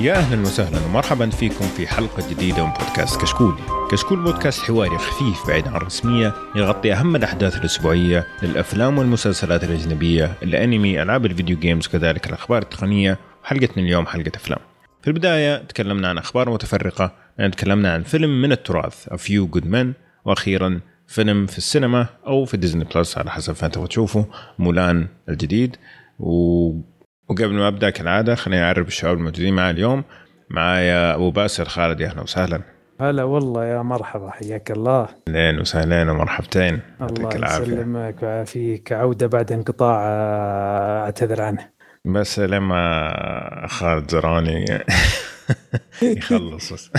يا أهلا وسهلا ومرحبا فيكم في حلقة جديدة من بودكاست كشكولي. كشكول بودكاست حواري خفيف بعيد عن الرسمية، يغطي أهم الأحداث الأسبوعية للأفلام والمسلسلات الأجنبية، الأنمي، ألعاب الفيديو جيمز، وكذلك الأخبار التقنية. وحلقتنا اليوم حلقة أفلام. في البداية تكلمنا عن أخبار متفرقة، تكلمنا عن فيلم من التراث A Few Good Men، وأخيرا فيلم في السينما أو في ديزني بلس على حسب ما تبغى تشوفه، مولان الجديد. وقبل ما أبدأ كالعادة خليني أعرف الشباب الموجودين معي اليوم. معايا أبو باسل خالد، يا أهلا وسهلا. هلا والله، يا مرحبا، حياك الله. أهلا وسهلا ومرحبتين. الله يسلمك وعافيك، عودة بعد انقطاع أعتذر عنه، بس لما خالد زراني يخلص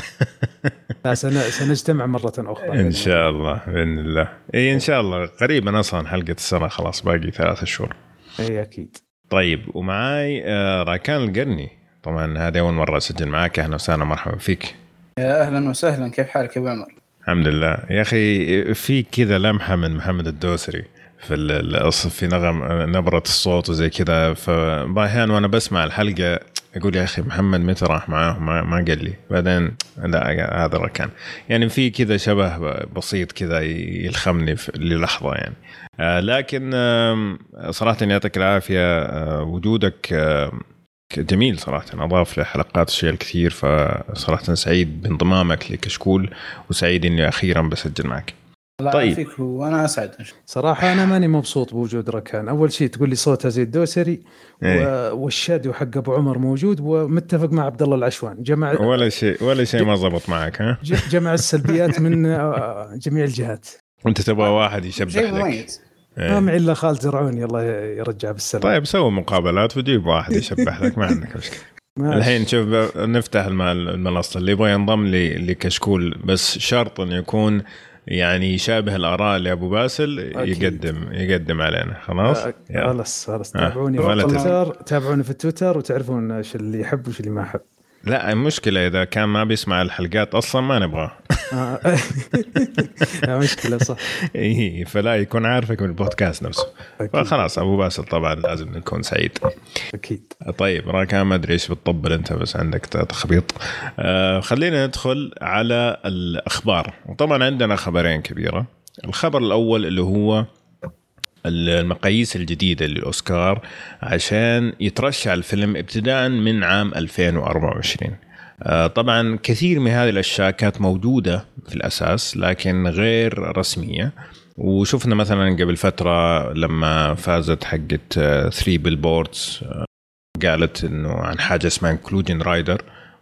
لا سنجتمع مرة أخرى إن شاء الله، بإذن الله. إيه إن شاء الله قريبا، أصلا حلقة السنة خلاص باقي 3 شهور. إيه أكيد. طيب، ومعاي راكان القرني. طبعا هذا أول مرة أسجل معاك، أهلا وسهلا مرحبا فيك. يا أهلا وسهلا، كيف حالك يا أبو عمر؟ الحمد لله يا أخي. في كذا لمحة من محمد الدوسري في نبرة الصوت وزي كذا، فباهان وأنا بسمع الحلقة أقول يا أخي محمد متى راح معاه، ما قال لي. بعدين لا، هذا راكان، يعني في كذا شبه بسيط كذا يلخمني للحظة يعني. لكن صراحة يعطيك العافية، وجودك جميل صراحة، أضاف لحلقات الشيء الكثير، فصراحة سعيد بانضمامك لكشكول وسعيد إني أخيرا بسجل معك. طيب فيك، وأنا أسعد صراحة. أنا ماني مبسوط بوجود ركان. أول شيء تقول لي صوتها زي الدوسري والشادي حق أبو عمر موجود، ومتفق مع عبد الله العشوان. جمع ولا شيء ما ضبط معك. ها، جمع السلبيات من جميع الجهات. أنت تبغى واحد يشبح لك. ما معي إلا خالد زرعوني، الله يرجع بالسلام. طيب سووا مقابلات وجيب واحد يشبح لك، ما عندك مشكلة. الحين شوف نفتح المنصة، اللي يبغى ينضم لي لكشكول بس شرط أن يكون يعني يشابه الآراء لأبو باسل. يقدم علينا. خلاص تابعوني في التويتر وتعرفون ايش اللي يحب وايش اللي ما يحب. لا المشكلة إذا كان ما بيسمع الحلقات أصلا ما نبغاه. مشكلة صح. إيه، فلا يكون عارفك من البودكاست نفسه. خلاص أبو باسل طبعا لازم نكون سعيد. أكيد. طيب راك ما أدري إيش بتطبل أنت، بس عندك تخبيط. خلينا ندخل على الأخبار، وطبعا عندنا خبرين كبيرة. الخبر الأول اللي هو المقاييس الجديدة للأوسكار عشان يترشح الفيلم ابتداء من عام 2024. طبعا كثير من هذه الأشياء كانت موجودة في الأساس لكن غير رسمية، وشفنا مثلا قبل فترة لما فازت حقت 3 Billboards قالت إنه عن حاجة اسمها Inclusion Rider،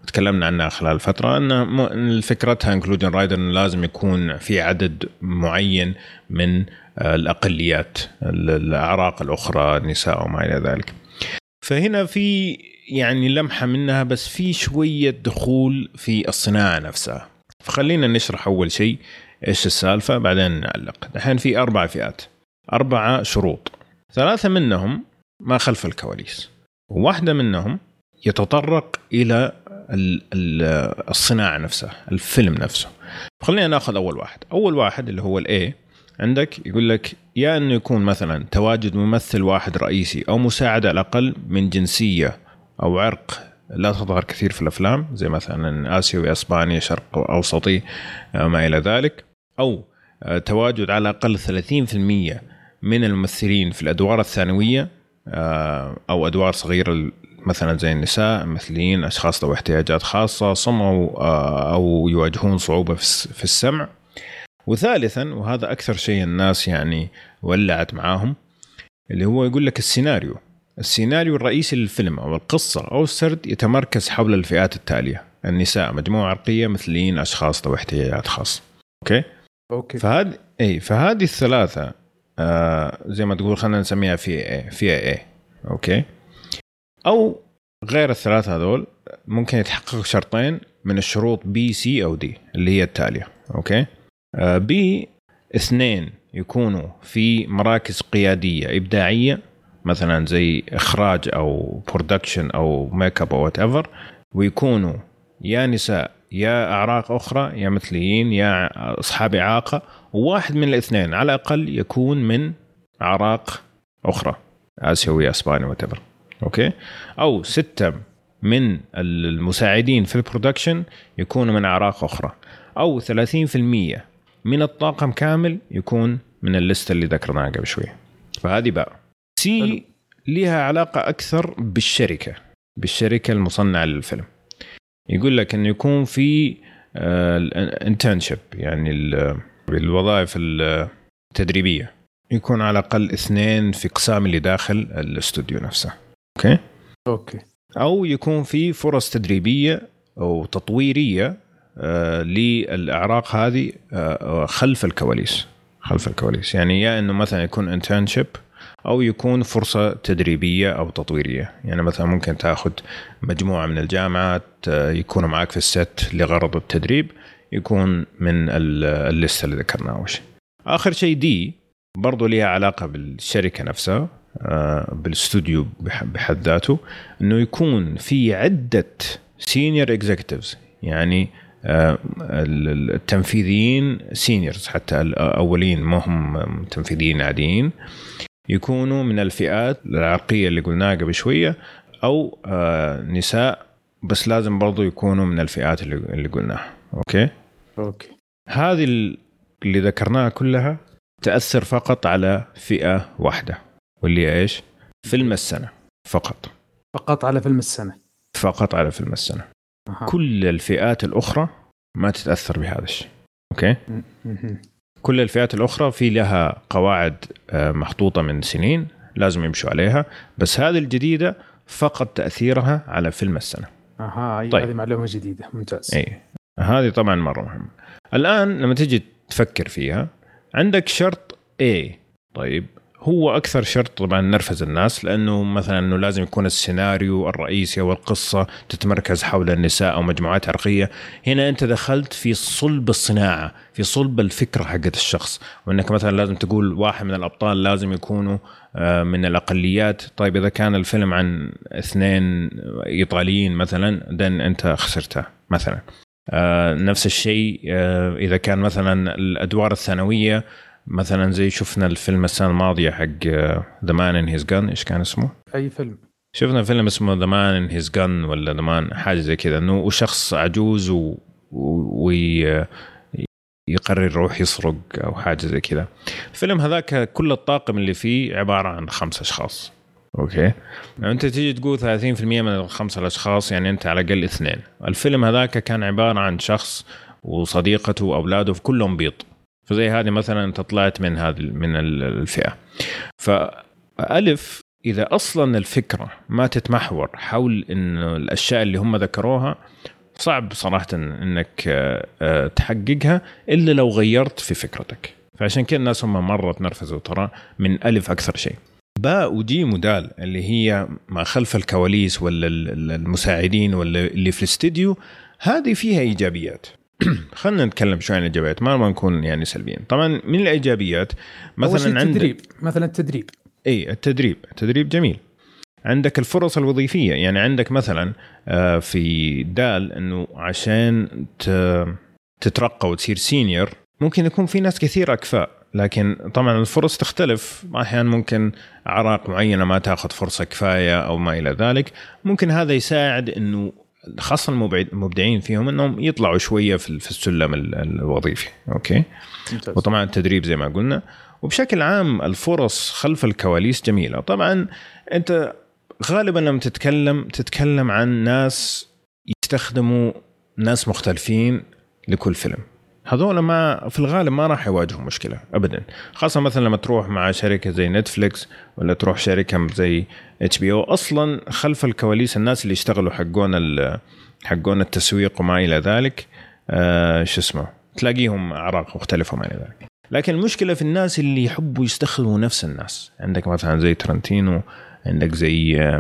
تكلمنا عنها خلال فترة أن فكرتها Inclusion Rider إنه لازم يكون في عدد معين من الأقليات، الأعراق الأخرى، النساء وما إلى ذلك. فهنا في يعني لمحة منها، بس في شوية دخول في الصناعة نفسها. فخلينا نشرح أول شيء إيش السالفة، بعدين نعلق. الحين في 4 فئات، 4 شروط، 3 منهم ما خلف الكواليس، وواحدة منهم يتطرق إلى الصناعة نفسها، الفيلم نفسه. خلينا نأخذ أول واحد اللي هو الA. عندك يقول لك يا أنه يكون مثلا تواجد ممثل واحد رئيسي أو مساعد على الأقل من جنسية أو عرق لا تظهر كثير في الأفلام، زي مثلا آسيوي، أسباني، شرق أوسطي، ما إلى ذلك، أو تواجد على الأقل 30% من الممثلين في الأدوار الثانوية أو أدوار صغيرة، مثلا زي النساء، مثلين، أشخاص ذوي احتياجات خاصة، صموا أو يواجهون صعوبة في السمع. وثالثا، وهذا أكثر شيء الناس يعني ولعت معاهم، اللي هو يقول لك السيناريو الرئيسي للفيلم أو القصة أو السرد يتمركز حول الفئات التالية: النساء، مجموعة عرقية، مثليين، أشخاص ذوي احتياجات خاصة. أوكي. فهذه الثلاثة زي ما تقول خلينا نسميها فئة A، أوكي، أو غير الثلاثة هذول ممكن يتحقق شرطين من الشروط B, C أو D اللي هي التالية. أوكي. B، 2 يكونوا في مراكز قيادية إبداعية، مثلا زي إخراج أو برودكشن أو ميكاب أو whatever، ويكونوا يا نساء يا أعراق أخرى يا مثليين يا أصحاب إعاقة، وواحد من 2 على الأقل يكون من أعراق أخرى، آسيوي، أسباني، whatever. أوكي. أو 6 من المساعدين في البرودكشن يكونوا من أعراق أخرى, أو 30% من الطاقم كامل يكون من الليستة اللي ذكرناها قبل شوي. فهذه بقى سي لها علاقة أكثر بالشركة المصنعة للفيلم. يقول لك أن يكون في الانترنشيب, يعني الوظائف التدريبية, يكون على الأقل 2 في قسام اللي داخل الاستوديو نفسه. أوكي. أو يكون في فرص تدريبية أو تطويرية للأعراق هذه خلف الكواليس. يعني يا إنه مثلا يكون انترنشيب أو يكون فرصة تدريبية أو تطويرية. يعني مثلا ممكن تأخذ مجموعة من الجامعات يكونوا معك في الست لغرض التدريب, يكون من الليستة اللي ذكرناها. آخر شيء دي برضو ليها علاقة بالشركة نفسها, بالاستوديو بحد ذاته, أنه يكون في عدة senior executives, يعني التنفيذيين seniors, حتى الأولين ما هم تنفيذيين عاديين, يكونوا من الفئات العرقية اللي قلناها قبل شوية, أو نساء, بس لازم برضو يكونوا من الفئات اللي قلناها. أوكي. هذه اللي ذكرناها كلها تأثر فقط على فئة واحدة, واللي إيش؟ فيلم السنة. فقط على فيلم السنة. كل الفئات الأخرى ما تتأثر بهذا الشيء. أوكي. كل الفئات الأخرى في لها قواعد محطوطة من سنين لازم يمشوا عليها, بس هذه الجديدة فقط تأثيرها على فيلم السنة. طيب. هذه معلومة جديدة, ممتاز. هذه طبعا مرة مهمة. الآن لما تجي تفكر فيها, عندك شرط A. طيب هو أكثر شرط طبعا نرفز الناس, لأنه مثلا أنه لازم يكون السيناريو الرئيسي والقصة تتمركز حول النساء أو مجموعات عرقية. هنا أنت دخلت في صلب الصناعة, في صلب الفكرة حقت الشخص, وأنك مثلا لازم تقول واحد من الأبطال لازم يكونوا من الأقليات. طيب إذا كان الفيلم عن 2 إيطاليين مثلا, دين أنت خسرته مثلا. نفس الشيء إذا كان مثلا الأدوار الثانوية, مثلا زي شفنا الفيلم السنة الماضية حق The Man and His Gun. إيش كان اسمه؟ أي فيلم؟ شفنا فيلم اسمه The Man and His Gun ولا The Man, حاجة زي كذا, إنه شخص عجوز ويقرر يروح يسرق أو حاجة زي كذا. الفيلم هذاك كل الطاقم اللي فيه عبارة عن 5 أشخاص. أوكي. أنت تيجي تقول 30% من 5 الأشخاص, يعني أنت على الأقل 2. الفيلم هذاك كان عبارة عن شخص وصديقته وأولاده كلهم بيض, فزي هذه مثلا أنت طلعت من هذه من الفئة. فألف إذا أصلا الفكرة ما تتمحور حول إن الأشياء اللي هم ذكروها, صعب صراحة إنك تحققها إلا لو غيرت في فكرتك. فعشان كده الناس هم مرة تنرفزوا ترى من ألف أكثر شيء. باء ودي مدال اللي هي ما خلف الكواليس ولا المساعدين ولا اللي في الاستديو, هذه فيها إيجابيات. خلنا نتكلم شوي عن الإيجابيات ما نكون يعني سلبيين. طبعا من الإيجابيات مثلا عندك التدريب. التدريب جميل. عندك الفرص الوظيفية, يعني عندك مثلا في دال أنه عشان تترقى وتصير سينيور ممكن يكون في ناس كثير أكفاء, لكن طبعا الفرص تختلف. أحيانا ممكن أعراق معينة ما تأخذ فرصة كفاية أو ما إلى ذلك. ممكن هذا يساعد أنه خاصة المبدعين فيهم أنهم يطلعوا شوية في السلم الوظيفي. أوكي. وطبعا التدريب زي ما قلنا. وبشكل عام الفرص خلف الكواليس جميلة. طبعا أنت غالبا لما تتكلم عن ناس يستخدموا ناس مختلفين لكل فيلم, هذول ما في الغالب ما راح يواجهوا مشكلة أبدا, خاصة مثلا لما تروح مع شركة زي نتفليكس ولا تروح شركة زي HBO. أصلا خلف الكواليس الناس اللي يشتغلوا حقون التسويق وما إلى ذلك تلاقيهم أعراق مختلفة وما إلى ذلك. لكن المشكلة في الناس اللي يحبوا يستخدموا نفس الناس. عندك مثلا زي ترنتينو, عندك زي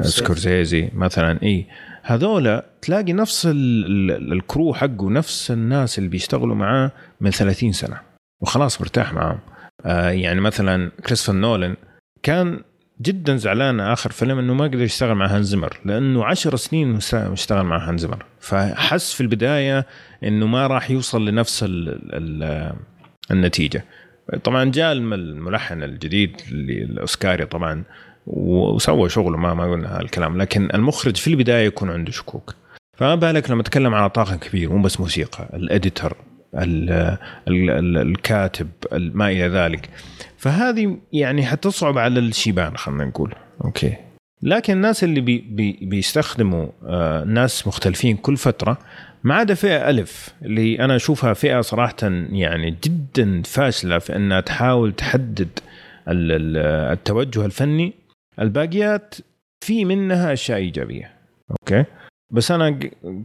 سكورسيزي مثلا. هذولا تلاقي نفس الكرو حقه, نفس الناس اللي بيشتغلوا معاه من 30 سنة وخلاص برتاح معاهم. يعني مثلا كريستوفر نولان كان جدا زعلان آخر فيلم أنه ما قدر يشتغل مع هان زيمر, لأنه 10 سنين مشتغل مع هان زيمر, فحس في البداية أنه ما راح يوصل لنفس النتيجة. طبعا جاء الملحن الجديد الأوسكاري طبعا وسوى شغله ما قلنا هالكلام, لكن المخرج في البداية يكون عنده شكوك. فما بالك لما أتكلم على طاقم كبير, مو بس موسيقى, الأديتر, الكاتب, ما إلى ذلك. فهذه يعني حتصعب على الشيبان خلنا نقول أوكي. لكن الناس اللي بيستخدموا ناس مختلفين كل فترة, ما عدا فئة ألف اللي أنا أشوفها فئة صراحة يعني جدا فاشلة في أنها تحاول تحدد التوجه الفني. الباقيات في منها أشياء إيجابية أوكي, بس أنا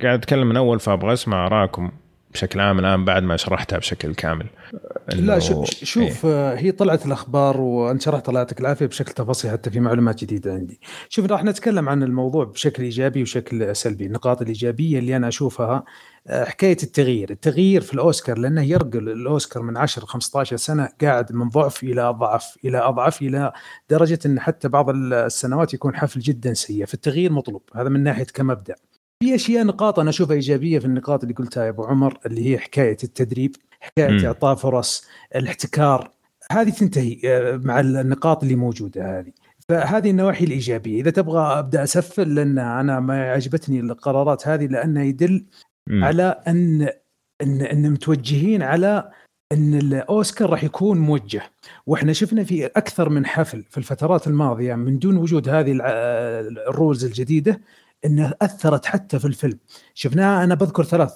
قاعد أتكلم من أول فأبغى أسمع أراءكم بشكل عام الآن بعد ما شرحتها بشكل كامل. لا شوف ايه. هي طلعت الأخبار وأنت شرحت طلعتك العافية بشكل تفاصيل حتى في معلومات جديدة عندي. شوف راح نتكلم عن الموضوع بشكل إيجابي وشكل سلبي. النقاط الإيجابية اللي أنا أشوفها حكاية التغيير في الأوسكار, لأنه يرقل الأوسكار من 10-15 سنة قاعد من ضعف إلى أضعف إلى أضعف, إلى درجة أن حتى بعض السنوات يكون حفل جدا سيء. فالتغيير مطلوب, هذا من ناحية كمبدأ. في أشياء نقاط أنا أشوفها إيجابية في النقاط اللي قلتها يا أبو عمر, اللي هي حكاية التدريب, حكاية إعطاء فرص, الاحتكار, هذه تنتهي مع النقاط اللي موجودة هذه. فهذه النواحي الإيجابية. إذا تبغى أبدأ أسفل, لأن أنا ما عجبتني القرارات هذه, لأنها يدل على أن متوجهين على أن الأوسكار راح يكون موجه. وإحنا شفنا في أكثر من حفل في الفترات الماضية من دون وجود هذه الرولز الجديدة إنها أثرت حتى في الفيلم. شفناها, أنا بذكر 3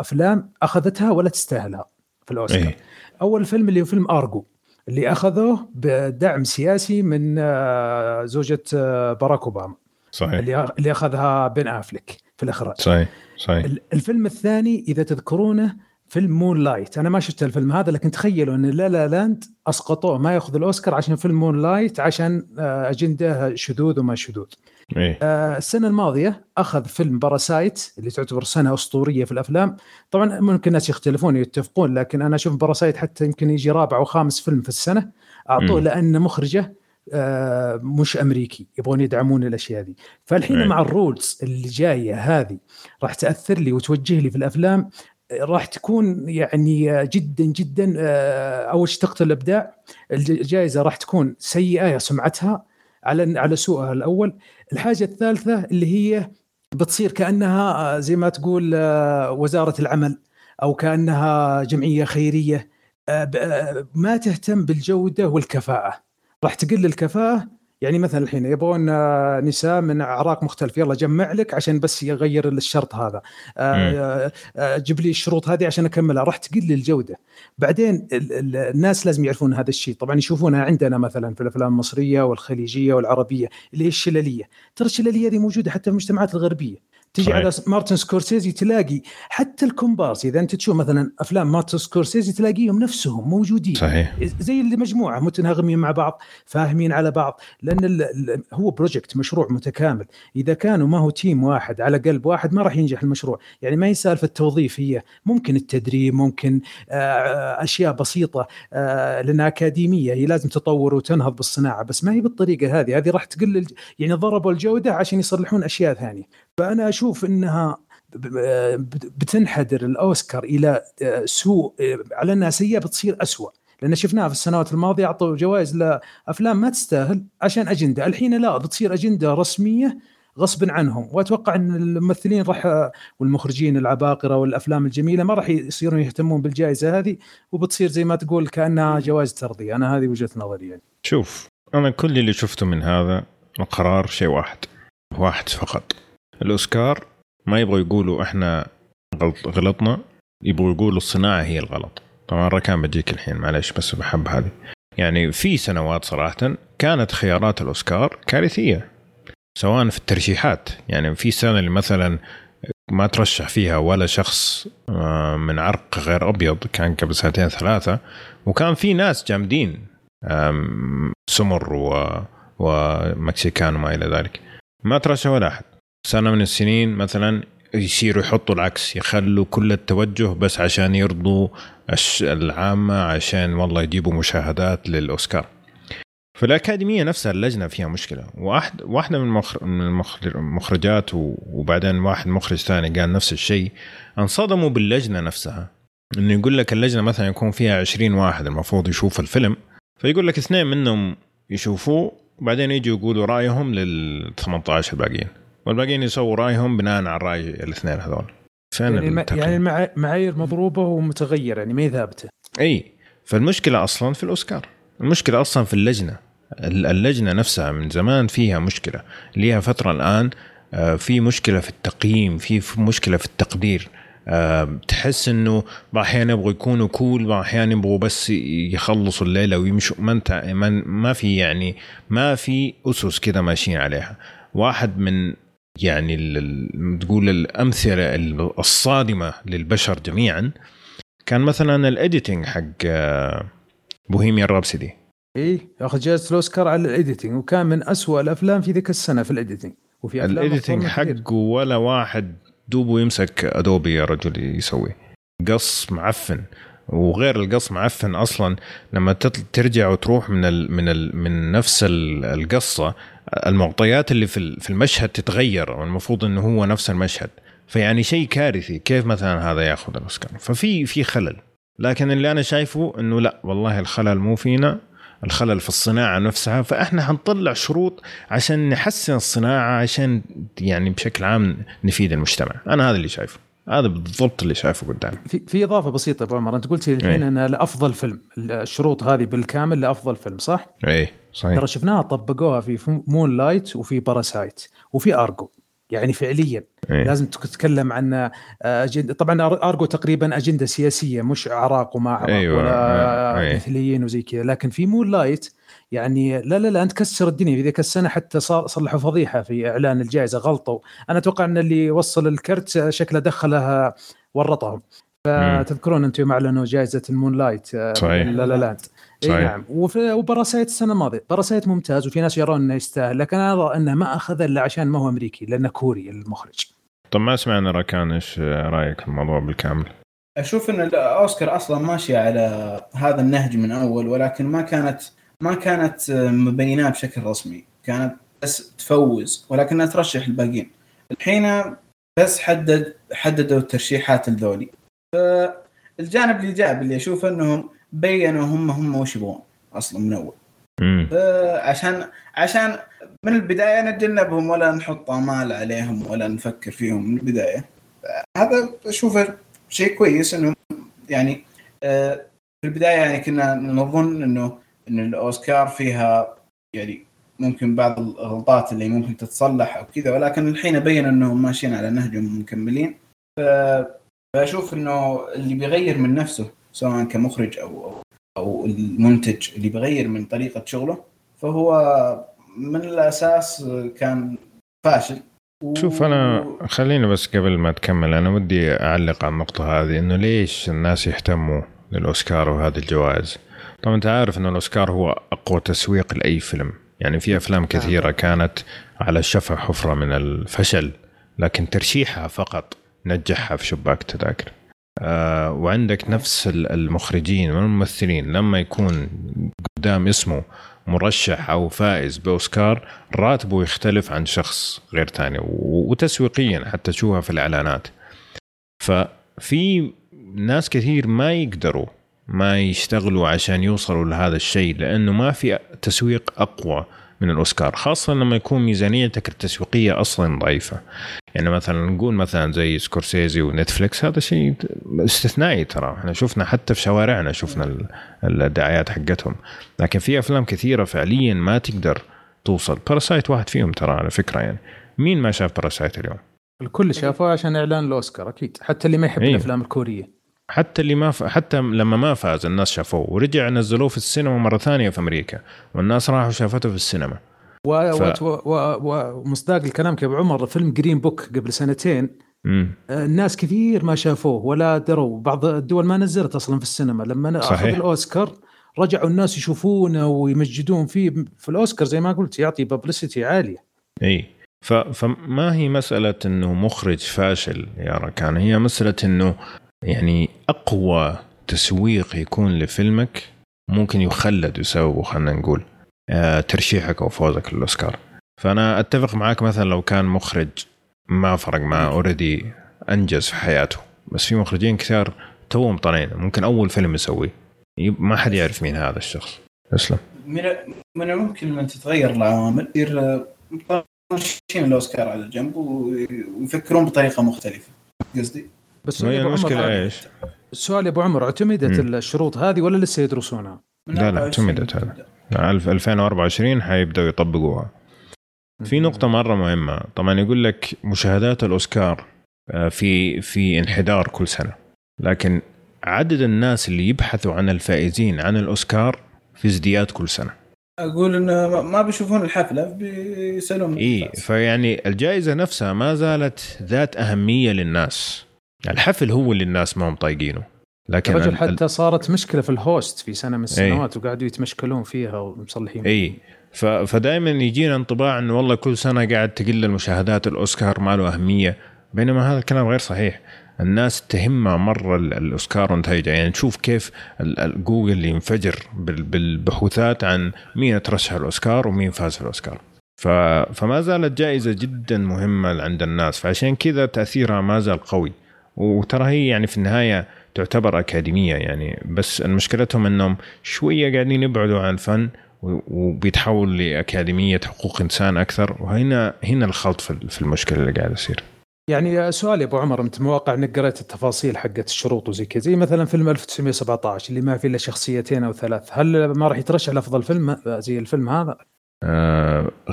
أفلام أخذتها ولا تستاهلها في الأوسكار. أيه. أول فيلم اللي هو فيلم آرغو اللي أخذه بدعم سياسي من زوجة باراك أوباما, صحيح, اللي أخذها بن أفليك في الإخراج, صحيح. الفيلم الثاني إذا تذكرونه فيلم مونلايت. أنا ما شفت الفيلم هذا, لكن تخيلوا إن لا لا لاند أسقطوه ما يأخذ الأوسكار عشان فيلم مونلايت, عشان أجندة شذوذ وما شذوذ. إيه. السنة الماضية أخذ فيلم باراسايت اللي تعتبر سنة أسطورية في الأفلام. طبعا ممكن الناس يختلفون ويتفقون, لكن أنا أشوف باراسايت حتى يمكن يجي 4 أو 5 فيلم في السنة أعطوه, لأن مخرجه مش أمريكي, يبغون يدعمون الأشياء هذه. فالحين مع الرولز اللي جاية هذه راح تأثر لي وتوجه لي في الأفلام, راح تكون يعني جدا جدا أول شيء تقتل الإبداع. الجائزة راح تكون سيئة سمعتها على سوءها الأول. الحاجة الثالثة اللي هي بتصير كأنها زي ما تقول وزارة العمل أو كأنها جمعية خيرية, ما تهتم بالجودة والكفاءة, راح تقل الكفاءة. يعني مثلا الحين يبغون نساء من أعراق مختلفة, يلا جمع لك عشان بس يغير الشرط هذا, جيب لي الشروط هذه عشان أكملها, راح تقل الجودة. بعدين الناس لازم يعرفون هذا الشيء, طبعا يشوفونها عندنا مثلا في الأفلام المصرية والخليجية والعربية اللي هي الشلالية. ترى الشلالية دي موجودة حتى في المجتمعات الغربية. تجي على مارتن سكورسيزي تلاقي حتى الكومبارس, إذا أنت تشوف مثلا أفلام مارتن سكورسيزي تلاقيهم نفسهم موجودين, صحيح, زي اللي مجموعة متناغمين مع بعض, فاهمين على بعض, لأن هو بروجكت, مشروع متكامل. إذا كانوا ما هو تيم واحد على قلب واحد ما راح ينجح المشروع. يعني ما يسال في التوظيف, هي ممكن التدريب, ممكن أشياء بسيطة لأنها أكاديمية, هي لازم تطور وتنهض بالصناعة, بس ما هي بالطريقة هذه راح تقلل, يعني ضربوا الجودة عشان يصلحون أشياء ثانية. فأنا أشوف أنها بتنحدر الأوسكار إلى سوء, على أنها سيئة بتصير أسوأ, لأن شفناها في السنوات الماضية أعطوا جوائز لأفلام ما تستاهل عشان أجندة. الحين لا, بتصير أجندة رسمية غصب عنهم. وأتوقع أن الممثلين راح والمخرجين العباقرة والأفلام الجميلة ما راح يصيرون يهتمون بالجائزة هذه, وبتصير زي ما تقول كأنها جوائز ترضية. أنا هذه وجهة نظري. يعني شوف, أنا كل اللي شفته من هذا القرار شيء واحد فقط. الأوسكار ما يبغوا يقولوا إحنا غلطنا, يبغوا يقولوا الصناعة هي الغلط. طبعا الركان بتجيك الحين, معلش بس بحب هذه. يعني في سنوات صراحة كانت خيارات الأوسكار كارثية, سواء في الترشيحات. يعني في سنة اللي مثلا ما ترشح فيها ولا شخص من عرق غير أبيض, كان قبل 2-3 سنين, وكان في ناس جامدين, سمر ومكسيكان وما إلى ذلك, ما ترشح ولا أحد. سنة من السنين مثلا يصيروا يحطوا العكس, يخلوا كل التوجه بس عشان يرضوا العامة, عشان والله يجيبوا مشاهدات للأوسكار. فالأكاديمية نفسها اللجنة فيها مشكلة. واحدة من المخرجات وبعدين واحد مخرج ثاني قال نفس الشيء, انصدموا باللجنة نفسها. إنه يقول لك اللجنة مثلا يكون فيها 20 واحد المفروض يشوف الفيلم, فيقول لك 2 منهم يشوفوه وبعدين يجوا يقولوا رايهم لل18 الباقيين، والباقيين يسووا رايهم بناء على الراي الاثنين هذول. يعني معايير مضروبه ومتغيره، يعني ما هي ثابته. اي، فالمشكله اصلا في الاوسكار، المشكله اصلا في اللجنه. اللجنه نفسها من زمان فيها مشكله، ليها فتره الان في مشكله في التقييم، في مشكله في التقدير. تحس انه بعض الاحيان يبغوا يكونوا كول، بعض الاحيان يبغوا بس يخلصوا الليله ويمشوا. ما في يعني ما في اسس كده ماشيين عليها. واحد من يعني تقول الامثله الصادمه للبشر جميعا كان مثلا الاديتنج حق بوهيميان رابسودي. ايه، اخذ جائزة الأوسكار على الاديتنج، وكان من أسوأ الافلام في ذيك السنه في الاديتنج. وفي الاديتنج حقه ولا واحد دوبه يمسك ادوبي يا رجل يسوي قص معفن، وغير القص معفن اصلا لما ترجع وتروح من نفس القصه، المعطيات اللي في المشهد تتغير، والمفروض انه هو نفس المشهد. فيعني شيء كارثي كيف مثلا هذا ياخذ الاوسكار. ففي خلل، لكن اللي انا شايفه انه لا والله الخلل مو فينا، الخلل في الصناعه نفسها. فاحنا هنطلع شروط عشان نحسن الصناعه، عشان يعني بشكل عام نفيد المجتمع. انا هذا اللي شايفه، هذا بالضبط اللي شايفه قدامي. في اضافه بسيطه ابو عمر، انت قلت الحين انا لافضل فيلم، الشروط هذه بالكامل لافضل فيلم، صح؟ اي صحيح. ترى شفناها طبقوها في مون لايت وفي باراسايت وفي ارجو. يعني فعليا لازم تتكلم عن أجندة. طبعا أرجو تقريبا أجندة سياسية، مش عراق وما عراق ولا مثليين وزي كذا. لكن في مون لايت يعني لا لا لا، أنت كسر الدنيا في ذيك السنة، حتى صلحوا فضيحة في إعلان الجائزة، غلطوا. أنا أتوقع أن اللي وصل الكرت شكله دخلها ورطهم. فتذكرون أنتم معلنوا جائزة المون لايت لا لا لا. نعم. وباراسايت السنة الماضية، باراسايت ممتاز وفي ناس يرون أنه يستاهل، لكن أنا أرى أنه ما أخذ إلا عشان ما هو أمريكي، لأنه كوري المخرج. طب ما سمعنا راكان، إيش رأيك في الموضوع بالكامل؟ أشوف أن الأوسكار أصلا ماشية على هذا النهج من أول، ولكن ما كانت مبينة بشكل رسمي، كانت بس تفوز ولكنها ترشح الباقين. الحين بس حددوا الترشيحات الذولي. فالجانب الإيجابي اللي أشوف أنهم بينوا هم وش يبغون اصلا من اول، عشان من البدايه نتجنبهم ولا نحط امال عليهم ولا نفكر فيهم من البدايه. هذا اشوفه شيء كويس، انه يعني في البدايه يعني كنا نظن انه الاوسكار فيها يعني ممكن بعض الغلطات اللي ممكن تتصلح او كذا، ولكن الحين بين انهم ماشيين على نهجهم مكملين. فاشوف انه اللي بيغير من نفسه سواء كمخرج أو المنتج اللي بغير من طريقة شغله، فهو من الأساس كان فاشل. شوف أنا خلينا بس قبل ما تكمل أنا ودي أعلق على النقطة هذه، إنه ليش الناس يهتموا للأوسكار وهذه الجوائز. طبعا أنت عارف إنه الأوسكار هو أقوى تسويق لأي فيلم، يعني في أفلام كثيرة كانت على شفا حفرة من الفشل، لكن ترشيحها فقط نجحها في شباك تذاكر. وعندك نفس المخرجين والممثلين لما يكون قدام اسمه مرشح أو فائز بأوسكار، راتبه يختلف عن شخص غير تاني، وتسويقيا حتى تشوفها في الإعلانات. ففي ناس كثير ما يقدروا ما يشتغلوا عشان يوصلوا لهذا الشيء، لأنه ما في تسويق أقوى من الأوسكار، خاصة لما يكون ميزانيتك التسويقية أصلاً ضعيفة. يعني مثلاً نقول مثلاً زي سكورسيزي ونتفليكس، هذا شيء استثنائي. ترى احنا شفنا حتى في شوارعنا شفنا الدعايات حقتهم، لكن في أفلام كثيرة فعلياً ما تقدر توصل. باراسايت واحد فيهم ترى، على فكرة. يعني مين ما شاف باراسايت اليوم؟ الكل شافوه عشان إعلان الأوسكار، أكيد، حتى اللي ما يحب الأفلام الكورية، حتى اللي ما حتى لما ما فاز الناس شافوه، ورجع نزلوه في السينما مرة ثانية في أمريكا، والناس راحوا شافته في السينما. ومصداق الكلام كأبو عمر، فيلم جرين بوك قبل سنتين الناس كثير ما شافوه ولا دروا، بعض الدول ما نزلت أصلا في السينما. لما أخذ الأوسكار رجعوا الناس يشوفونه ويمجدون فيه في الأوسكار، زي ما قلت يعطي بابليستي عالية. أي، فما هي مسألة إنه مخرج فاشل يا ركان، هي مسألة إنه يعني أقوى تسويق يكون لفيلمك ممكن يخلد يسوي، خلنا نقول ترشيحك أو فوزك للأوسكار. فأنا أتفق معاك، مثلا لو كان مخرج ما فرق معه أوريدي أنجز في حياته، بس في مخرجين كثير توهم طالعين ممكن أول فيلم يسويه ما حد يعرف مين هذا الشخص. أسلم. من الممكن أن تتغير العوامل، يصير مطرشين الأوسكار على الجنب ويفكرون بطريقة مختلفة قصدي. بس هي المشكلة إيش؟ السؤال يا أبو عمر، اعتمدت الشروط هذه ولا لسه يدرسونها؟ لا اعتمدت هذا 2024 حيبدأوا يطبقوها. في نقطة مرة مهمة طبعا، يقول لك مشاهدات الأوسكار في انحدار كل سنة، لكن عدد الناس اللي يبحثوا عن الفائزين عن الأوسكار في ازدياد كل سنة. أقول إنه ما بيشوفون الحفلة بيسألون. فيعني الجائزة نفسها ما زالت ذات أهمية للناس، الحفل هو اللي الناس ما هم طايقينه. لكن الرجل حتى صارت مشكلة في الهوست في سنة من السنوات وقعدوا يتمشكلون فيها ومصلحين. فدائما يجينا انطباع إنه والله كل سنة قاعد تقل المشاهدات الأوسكار ما له أهمية، بينما هذا الكلام غير صحيح. الناس تهمها مرة الأوسكار ونتائجه. يعني نشوف كيف جوجل اللي ينفجر بالبحوثات عن مين ترشح الأوسكار ومين فاز في الأوسكار. فما زالت جائزة جدا مهمة عند الناس، فعشان كذا تأثيرها ما زال قوي. وترى هي يعني في النهاية تعتبر أكاديمية يعني، بس مشكلتهم أنهم شوية قاعدين يبعدوا عن الفن وبيتحول لأكاديمية حقوق إنسان أكثر، وهنا الخلط في المشكلة اللي قاعد يصير. يعني سؤال يا أبو عمر، أنت مواقع إنك قرأت التفاصيل حقت الشروط وزي كذا، زي مثلا فيلم 1917 اللي ما فيه إلا شخصيتين أو ثلاث، هل ما راح يترشح لأفضل فيلم زي الفيلم هذا؟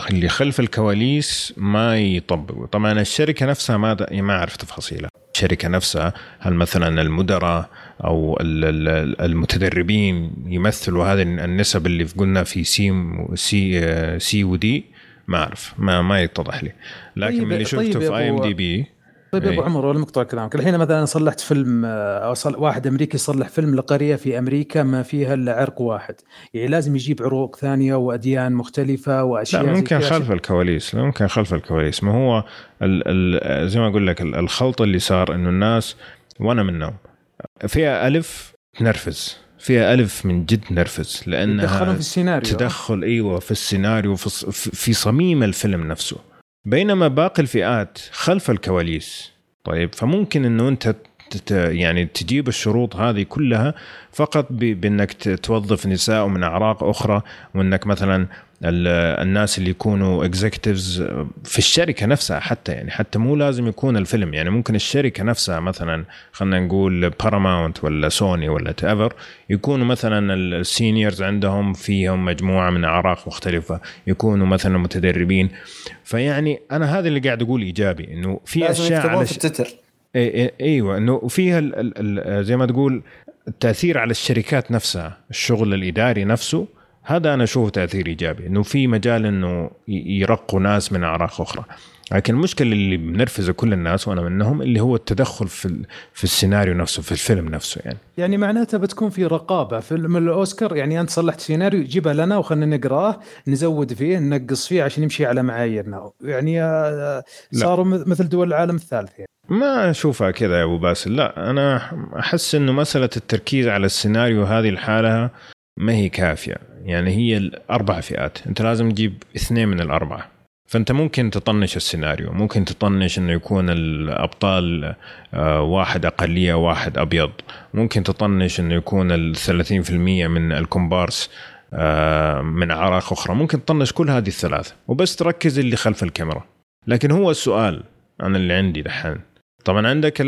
اللي خلف الكواليس ما يطبقوا طبعا. الشركة نفسها ما أعرف تفاصيلها، الشركة نفسها هل مثلا المدراء أو المتدربين يمثلوا هذه النسب اللي قلنا في سي ودي، ما أعرف، ما يتضح لي. لكن اللي شفته في IMDb. طيب يا أبو عمر، ولا مقطع كلامك الحين. مثلا صلحت فيلم، واحد أمريكي صلح فيلم لقرية في أمريكا ما فيها إلا عرق واحد، يعني لازم يجيب عروق ثانية وأديان مختلفة وأشياء. لا ممكن خلف الكواليس، ما هو زي ما أقول لك الخلط اللي صار، إنه الناس وأنا منهم فيها ألف نرفز، فيها ألف من جد نرفز، لأنها تدخل في السيناريو، في صميم الفيلم نفسه، بينما باقي الفئات خلف الكواليس. طيب فممكن أنه أنت يعني تجيب الشروط هذه كلها فقط بأنك توظف نساء من أعراق أخرى، وأنك مثلا الناس اللي يكونوا executives في الشركة نفسها، حتى مو لازم يكون الفيلم، يعني ممكن الشركة نفسها مثلا خلنا نقول باراماونت ولا سوني ولا تأفر، يكونوا مثلا السينيورز عندهم فيهم مجموعة من أعراق مختلفة، يكونوا مثلا متدربين. فيعني أنا هذا اللي قاعد أقول إيجابي، إنه في أشياء على التتر ايوه، انه فيها زي ما تقول التأثير على الشركات نفسها، الشغل الإداري نفسه، هذا أنا أشوفه تأثير إيجابي، إنه في مجال إنه يرقوا ناس من أعراق أخرى. لكن المشكلة اللي بنرفزه كل الناس وأنا منهم، اللي هو التدخل في السيناريو نفسه، في الفيلم نفسه. يعني معناتها بتكون في رقابة فيلم الأوسكار، يعني أنت صلحت سيناريو جيبه لنا وخلنا نقراه، نزود فيه، ننقص فيه عشان نمشي على معاييرنا. يعني صاروا مثل دول العالم الثالث يعني. ما أشوفها كذا يا أبو باسل، لا أنا أحس إنه مسألة التركيز على السيناريو هذه الحالة ما هي كافية. يعني هي الأربع فئات، أنت لازم تجيب 2 من الأربعة. فأنت ممكن تطنش السيناريو، ممكن تطنش إنه يكون الأبطال واحد أقلية واحد أبيض، ممكن تطنش إنه يكون 30% من الكومبارس من أعراق أخرى، ممكن تطنش كل هذه الثلاثة وبس تركز اللي خلف الكاميرا. لكن هو السؤال أنا اللي عندي الحين، طبعا عندك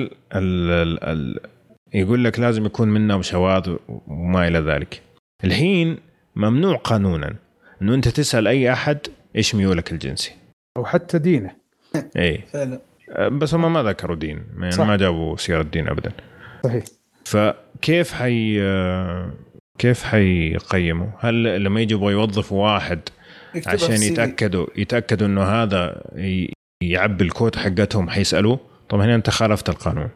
يقول لك لازم يكون منا وشواذ وما إلى ذلك. الحين ممنوع قانونا إنه أنت تسأل أي أحد إيش ميولك الجنسي أو حتى دينه. إيه بس هم ما ذكروا دين، ما جابوا سيارة الدين أبدا. صحيح. فكيف حيقيموا؟ هل لما يجوا يوظفوا واحد عشان يتأكدوا إنه هذا يعبي الكوت حقتهم حيسألوه؟ طبعا هنا أنت خالفت القانون،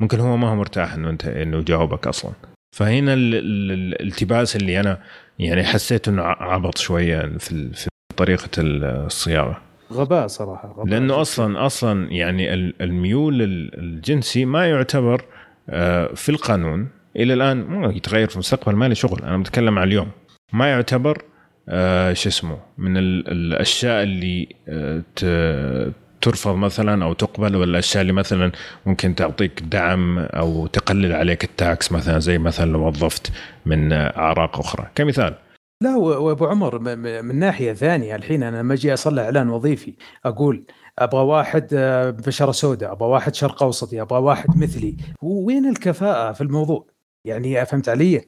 ممكن هو ما هو مرتاح إنه أنت إنه جاوبك أصلا. فهنا الالتباس اللي أنا يعني حسيت إنه عبط شوية في طريقة الصياغة، غباء صراحة. لأنه أصلا يعني الميول الجنسي ما يعتبر في القانون إلى الآن، مو يتغير في المستقبل ما لي شغل، أنا بتكلم على اليوم، ما يعتبر من الأشياء اللي ترفض مثلا أو تقبل، ولا الأشياء اللي مثلا ممكن تعطيك دعم أو تقلل عليك التاكس مثلا، زي مثلا لو وظفت من أعراق أخرى كمثال. لا وابو عمر من ناحيه ثانيه الحين انا لما اجي اصلح اعلان وظيفي اقول ابغى واحد بشره سوداء، ابغى واحد شرق اوسطي، ابغى واحد مثلي، وين الكفاءه في الموضوع؟ يعني فهمت علي؟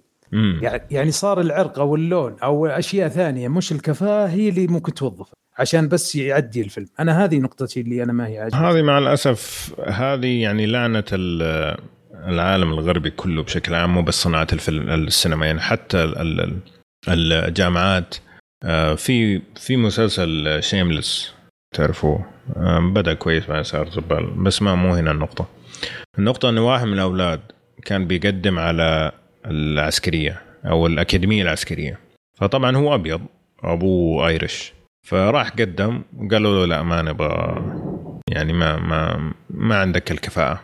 يعني صار العرق او اللون او اشياء ثانيه مش الكفاءه هي اللي ممكن توظف عشان بس يعدي الفيلم. انا هذه نقطتي اللي انا ما هي عاجبتني. هذه مع الاسف هذه يعني لعنه العالم الغربي كله بشكل عام، مو بس صناعه الفيلم السينما، يعني حتى الجامعات. في مسلسل شيملس تعرفوه، بدأ كويس بعدين صار زبال، بس ما مو هنا النقطة. النقطة إن واحد من الأولاد كان بيقدم على العسكرية أو الأكاديمية العسكرية، فطبعا هو أبيض أبوه آيرش، فراح قدم وقالوا له لا ما نبغى، يعني ما عندك الكفاءة.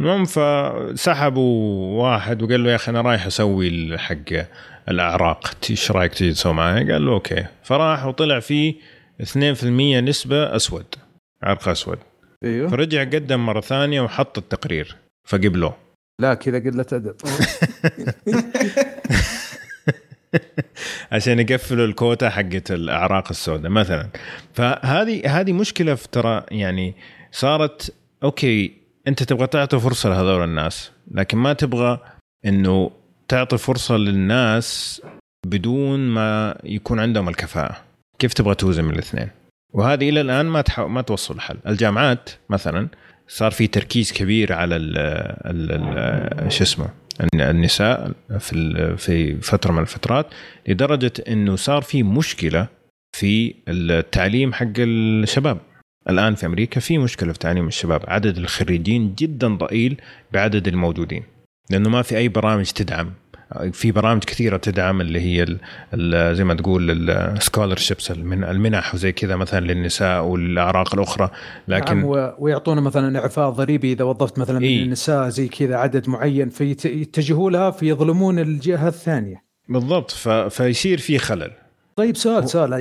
المهم فسحبوا واحد وقال له يا أخي أنا رايح أسوي الحق الأعراق، إيش رأيك تيجي تسوي معي؟ قال له أوكي. فراح وطلع فيه 2% نسبة أسود، عرق أسود. أيوه. فرجع قدم مرة ثانية وحط التقرير فقبله. لا كذا قلة أدب. عشان يقفلوا الكوتا حقة الأعراق السوداء مثلا. فهذه مشكلة في ترى، يعني صارت أوكي أنت تبغى تعطي فرصة لهذول الناس، لكن ما تبغى إنه تعطي فرصة للناس بدون ما يكون عندهم الكفاءة. كيف تبغى توزن الاثنين؟ وهذه إلى الآن ما توصل حل. الجامعات مثلا صار في تركيز كبير على النساء في فترة من الفترات، لدرجة إنه صار في مشكلة في التعليم حق الشباب. الآن في أمريكا في مشكلة في تعليم الشباب، عدد الخريجين جدا ضئيل بعدد الموجودين، لأنه ما في أي برامج تدعم. في برامج كثيرة تدعم اللي هي زي ما تقول السكولرشيبس، المنح وزي كذا مثلا للنساء والأعراق الأخرى، لكن ويعطونا مثلا إعفاء ضريبي إذا وظفت مثلا من النساء زي كذا عدد معين، فيتجهوا لها فيظلمون الجهة الثانية. بالضبط. فيصير في خلل. طيب سؤال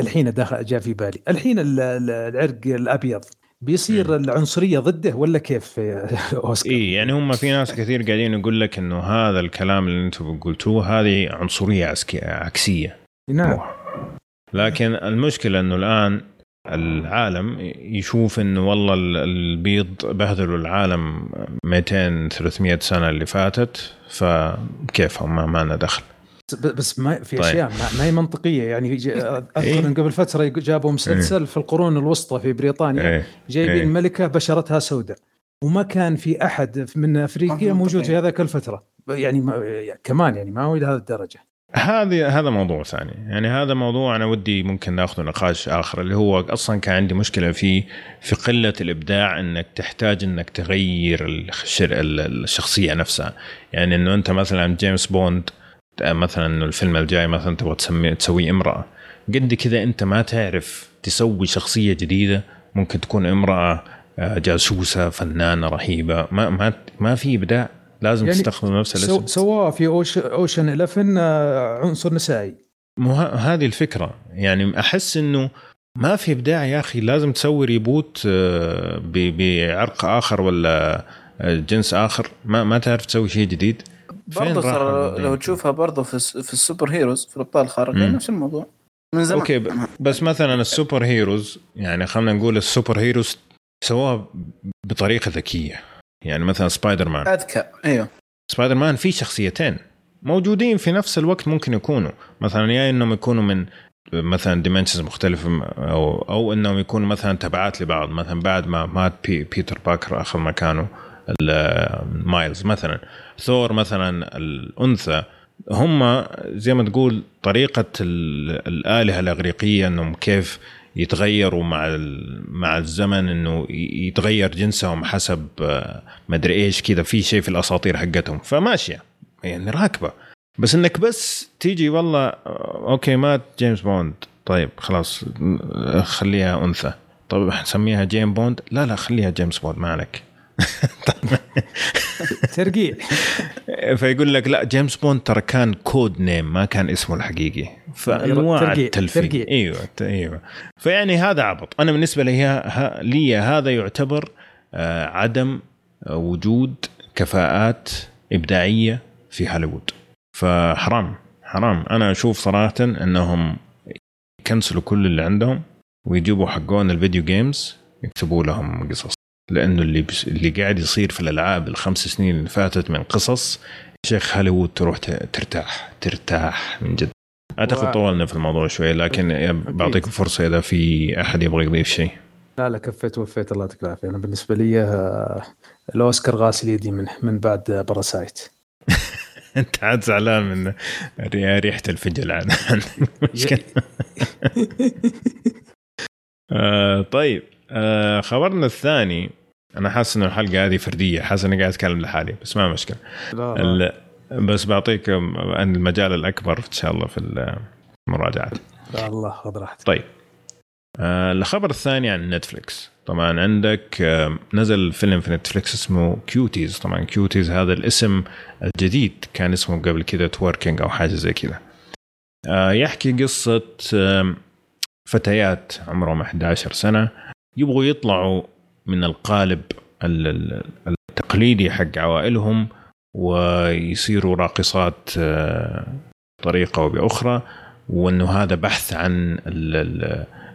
الحين جاء في بالي، الحين العرق الأبيض بيصير العنصرية ضده ولا كيف في أوسكار؟ يعني هم في ناس كثير قاعدين يقول لك إنه هذا الكلام اللي أنتم قلتوه هذه عنصرية عكسية. نعم. لكن المشكلة إنه الآن العالم يشوف إنه والله البيض بهدلوا العالم 200-300 سنة اللي فاتت، فكيف هم ما لنا دخل. بس ما في أشياء ما هي منطقية. يعني أذكر أن قبل فترة جابوا مسلسل في القرون الوسطى في بريطانيا، جايبين ملكة بشرتها سوداء، وما كان في أحد من أفريقيا موجود في هذاك الفترة، يعني كمان يعني ما هو إلى هذه الدرجة. هذا موضوع ثاني، يعني هذا موضوع أنا ودي ممكن نأخذ نقاش آخر، اللي هو أصلا كان عندي مشكلة في قلة الإبداع، أنك تحتاج أنك تغير الشخصية نفسها. يعني أنه أنت مثلا جيمس بوند مثلا الفيلم الجاي مثلا تبغى تسوي امرأة قد كذا، انت ما تعرف تسوي شخصية جديدة، ممكن تكون امرأة جاسوسة فنانة رهيبة، ما في ابداع، لازم يعني تستخدم نفس الاسم. سواء في اوشن 11 عنصر نسائي، هذه الفكرة. يعني احس انه ما في ابداع يا اخي، لازم تسوي ريبوت بعرق اخر ولا جنس اخر، ما تعرف تسوي شيء جديد. برضه صار لو تشوفها برضه في السوبر هيروز، في الأبطال الخارقين نفس الموضوع من زمان. اوكي بس مثلا السوبر هيروز، يعني خلينا نقول السوبر هيروز سووها بطريقه ذكيه. يعني مثلا سبايدر مان اذكى، ايوه سبايدر مان في شخصيتين موجودين في نفس الوقت، ممكن يكونوا مثلا يا انهم يكونوا من مثلا ديمنشنز مختلفه، او انهم يكونوا مثلا تبعات لبعض. مثلا بعد ما مات بيتر باكر اخر مكانه المايلز، مثلا ثور مثلا الأنثى، هم زي ما تقول طريقة الآلهة الأغريقية أنهم كيف يتغيروا مع الزمن، أنه يتغير جنسهم حسب مدري إيش كذا، في شيء في الأساطير حقتهم، فماشية يعني راكبة. بس أنك بس تيجي والله أوكي مات جيمس بوند، طيب خلاص خليها أنثى، طيب نسميها جيم بوند، لا خليها جيمس بوند معلك ترقيع. فيقول لك لا جيمس بوند ترى كان كود نيم، ما كان اسمه الحقيقي، فانواع التلفيق. ايوه فيعني هذا عبط. انا بالنسبه لي هذا يعتبر عدم وجود كفاءات ابداعيه في هوليوود، فحرام حرام. أنا أشوف صراحة أنهم يكنسلوا كل اللي عندهم ويجيبوا حقون الفيديو جيمز يكتبوا لهم قصص، لأنه اللي قاعد يصير في الألعاب ال5 سنين اللي فاتت من قصص شيخ هوليوود تروح ترتاح من جد. أعتقد طولنا في الموضوع شوي، لكن بعطيكم فرصة إذا في أحد يبغى يضيف شيء. لا كفيت وفيت، الله يعطيك العافية. أنا بالنسبة لي الأوسكار غاسل يدي من بعد باراسايت. أنت عاد زعلان من ريحة الفجل عاد. طيب خبرنا الثاني، أنا حاسس إنه الحلقة هذه فردية، حاسس إني قاعد أتكلم لحالي، بس ما مشكلة. بس بعطيك المجال الأكبر إن شاء الله في المراجعات. الله خذ راحتك. طيب الخبر الثاني عن نتفليكس. طبعا عندك نزل فيلم في نتفليكس اسمه كيوتيز. طبعا كيوتيز هذا الاسم الجديد، كان اسمه قبل كده توركينج أو حاجة زي كده. يحكي قصة فتيات عمرهم 11 سنة يبغوا يطلعوا من القالب التقليدي حق عوائلهم ويصيروا راقصات بطريقة وبأخرى، وأنه هذا بحث عن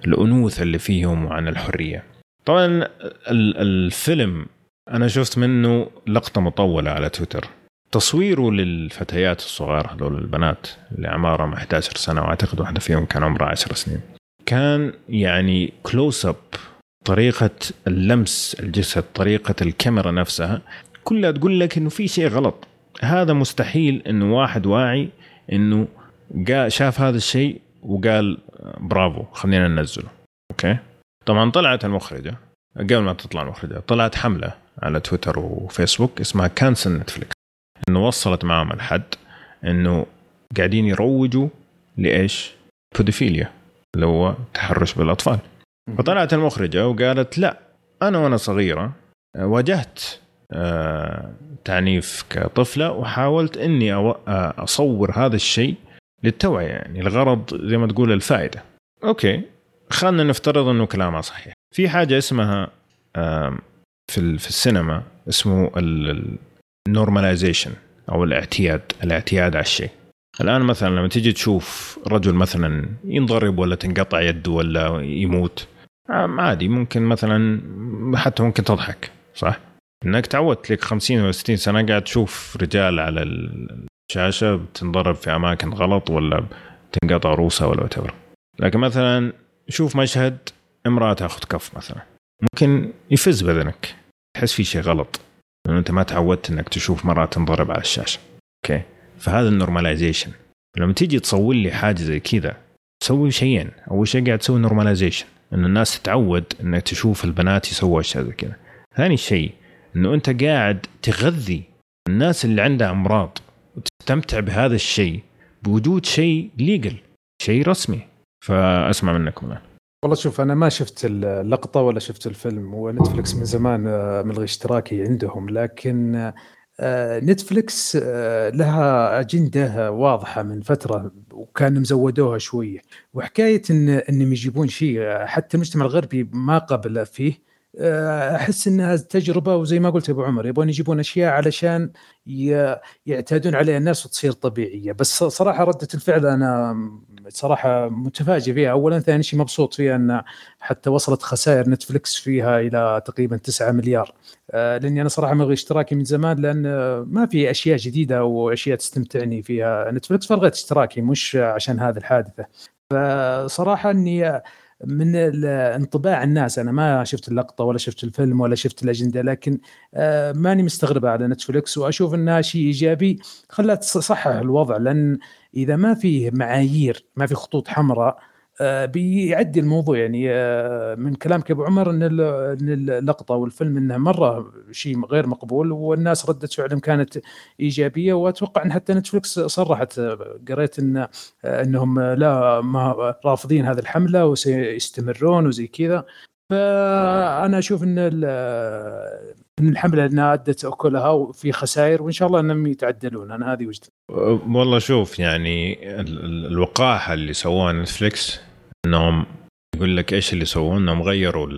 الأنوثة اللي فيهم وعن الحرية. طبعا الفيلم أنا شفت منه لقطة مطولة على تويتر، تصويره للفتيات الصغار هذول البنات اللي عمرهم 11 سنة، وأعتقد واحدة فيهم كان عمرها 10 سنين، كان يعني كلوز أب، طريقة اللمس الجسد، طريقة الكاميرا نفسها كلها تقول لك إنه في شيء غلط. هذا مستحيل إنه واحد واعي إنه شاف هذا الشيء وقال برافو خلينا ننزله. أوكي طبعا طلعت المخرجة، قبل ما تطلع المخرجة طلعت حملة على تويتر وفيسبوك اسمها كانسل نتفليكس، إنه وصلت معهم الحد إنه قاعدين يروجوا لإيش؟ بوديفيليا اللي هو تحرش بالأطفال. فطلعت المخرجة وقالت لا، أنا وأنا صغيرة واجهت تعنيف كطفلة، وحاولت إني أصور هذا الشيء للتوعية، يعني الغرض زي ما تقول الفائدة. أوكي خلنا نفترض إنه كلامها صحيح. في حاجة اسمها في السينما اسمه النورماليزيشن أو الاعتياد على الشيء. الآن مثلا لما تيجي تشوف رجل مثلا ينضرب ولا تنقطع يده ولا يموت عادي، ممكن مثلا حتى ممكن تضحك، صح؟ إنك تعودت لك 50 أو 60 سنة قاعد تشوف رجال على الشاشة بتنضرب في أماكن غلط ولا تنقطع روسها ولا whatever. لكن مثلا شوف مشهد امرأة تأخذ كف مثلا، ممكن يفز بدنك، تحس في شيء غلط لأنه أنت ما تعودت إنك تشوف مرأة تنضرب على الشاشة. أوكي فهذا النورماليزيشن. لما تيجي تصور لي حاجة زي كذا تسوي شيئين، أول شيء قاعد تسوي نورماليزيشن إن الناس تتعود إنها تشوف البنات يسووا أشياء زي كذا. ثاني شيء إنه أنت قاعد تغذي الناس اللي عندها أمراض وتستمتع بهذا الشيء بوجود شيء ليجل، شيء رسمي. فأسمع منكم الآن. والله شوف أنا ما شفت اللقطة ولا شفت الفيلم، ونتفليكس من زمان ملغي اشتراكي عندهم، لكن نتفليكس لها أجندة واضحة من فترة وكان مزودوها شوية، وحكاية إنهم يجيبون شيء حتى المجتمع الغربي ما قبل فيه، أحس إنها تجربة. وزي ما قلت أبو عمر يبغون يجيبون أشياء علشان يعتادون عليها الناس وتصير طبيعية. بس صراحة ردة الفعل أنا صراحة متفاجئ فيها. أولا، ثاني شيء مبسوط فيها أن حتى وصلت خسائر نتفليكس فيها إلى تقريبا 9 مليار، لأني أنا صراحة ملغي اشتراكي من زمان، لأن ما في أشياء جديدة وأشياء تستمتعني فيها نتفليكس، فلغيت اشتراكي مش عشان هذه الحادثة. فصراحة أني من انطباع الناس، أنا ما شفت اللقطة ولا شفت الفيلم ولا شفت الأجندة، لكن ماني مستغربة على نتفليكس، وأشوف أنها شيء إيجابي خلت تصحح الوضع. لأن إذا ما فيه معايير، ما فيه خطوط حمراء، بيعدي الموضوع. يعني من كلامك أبو عمر أن اللقطة والفيلم أنها مرة شيء غير مقبول، والناس ردت فعلهم كانت إيجابية، وأتوقع أن حتى نتفليكس صرحت، قريت أنهم لا ما رافضين هذه الحملة وسيستمرون وزي كذا. فأنا أشوف أن الحملة أنها أدت أكلها وفي خسائر، وإن شاء الله أنهم يتعدلون. أنا هذه وجدت. والله شوف يعني الوقاحة اللي سووها نتفليكس، أنهم يقول لك إيش اللي سووه، أنهم غيروا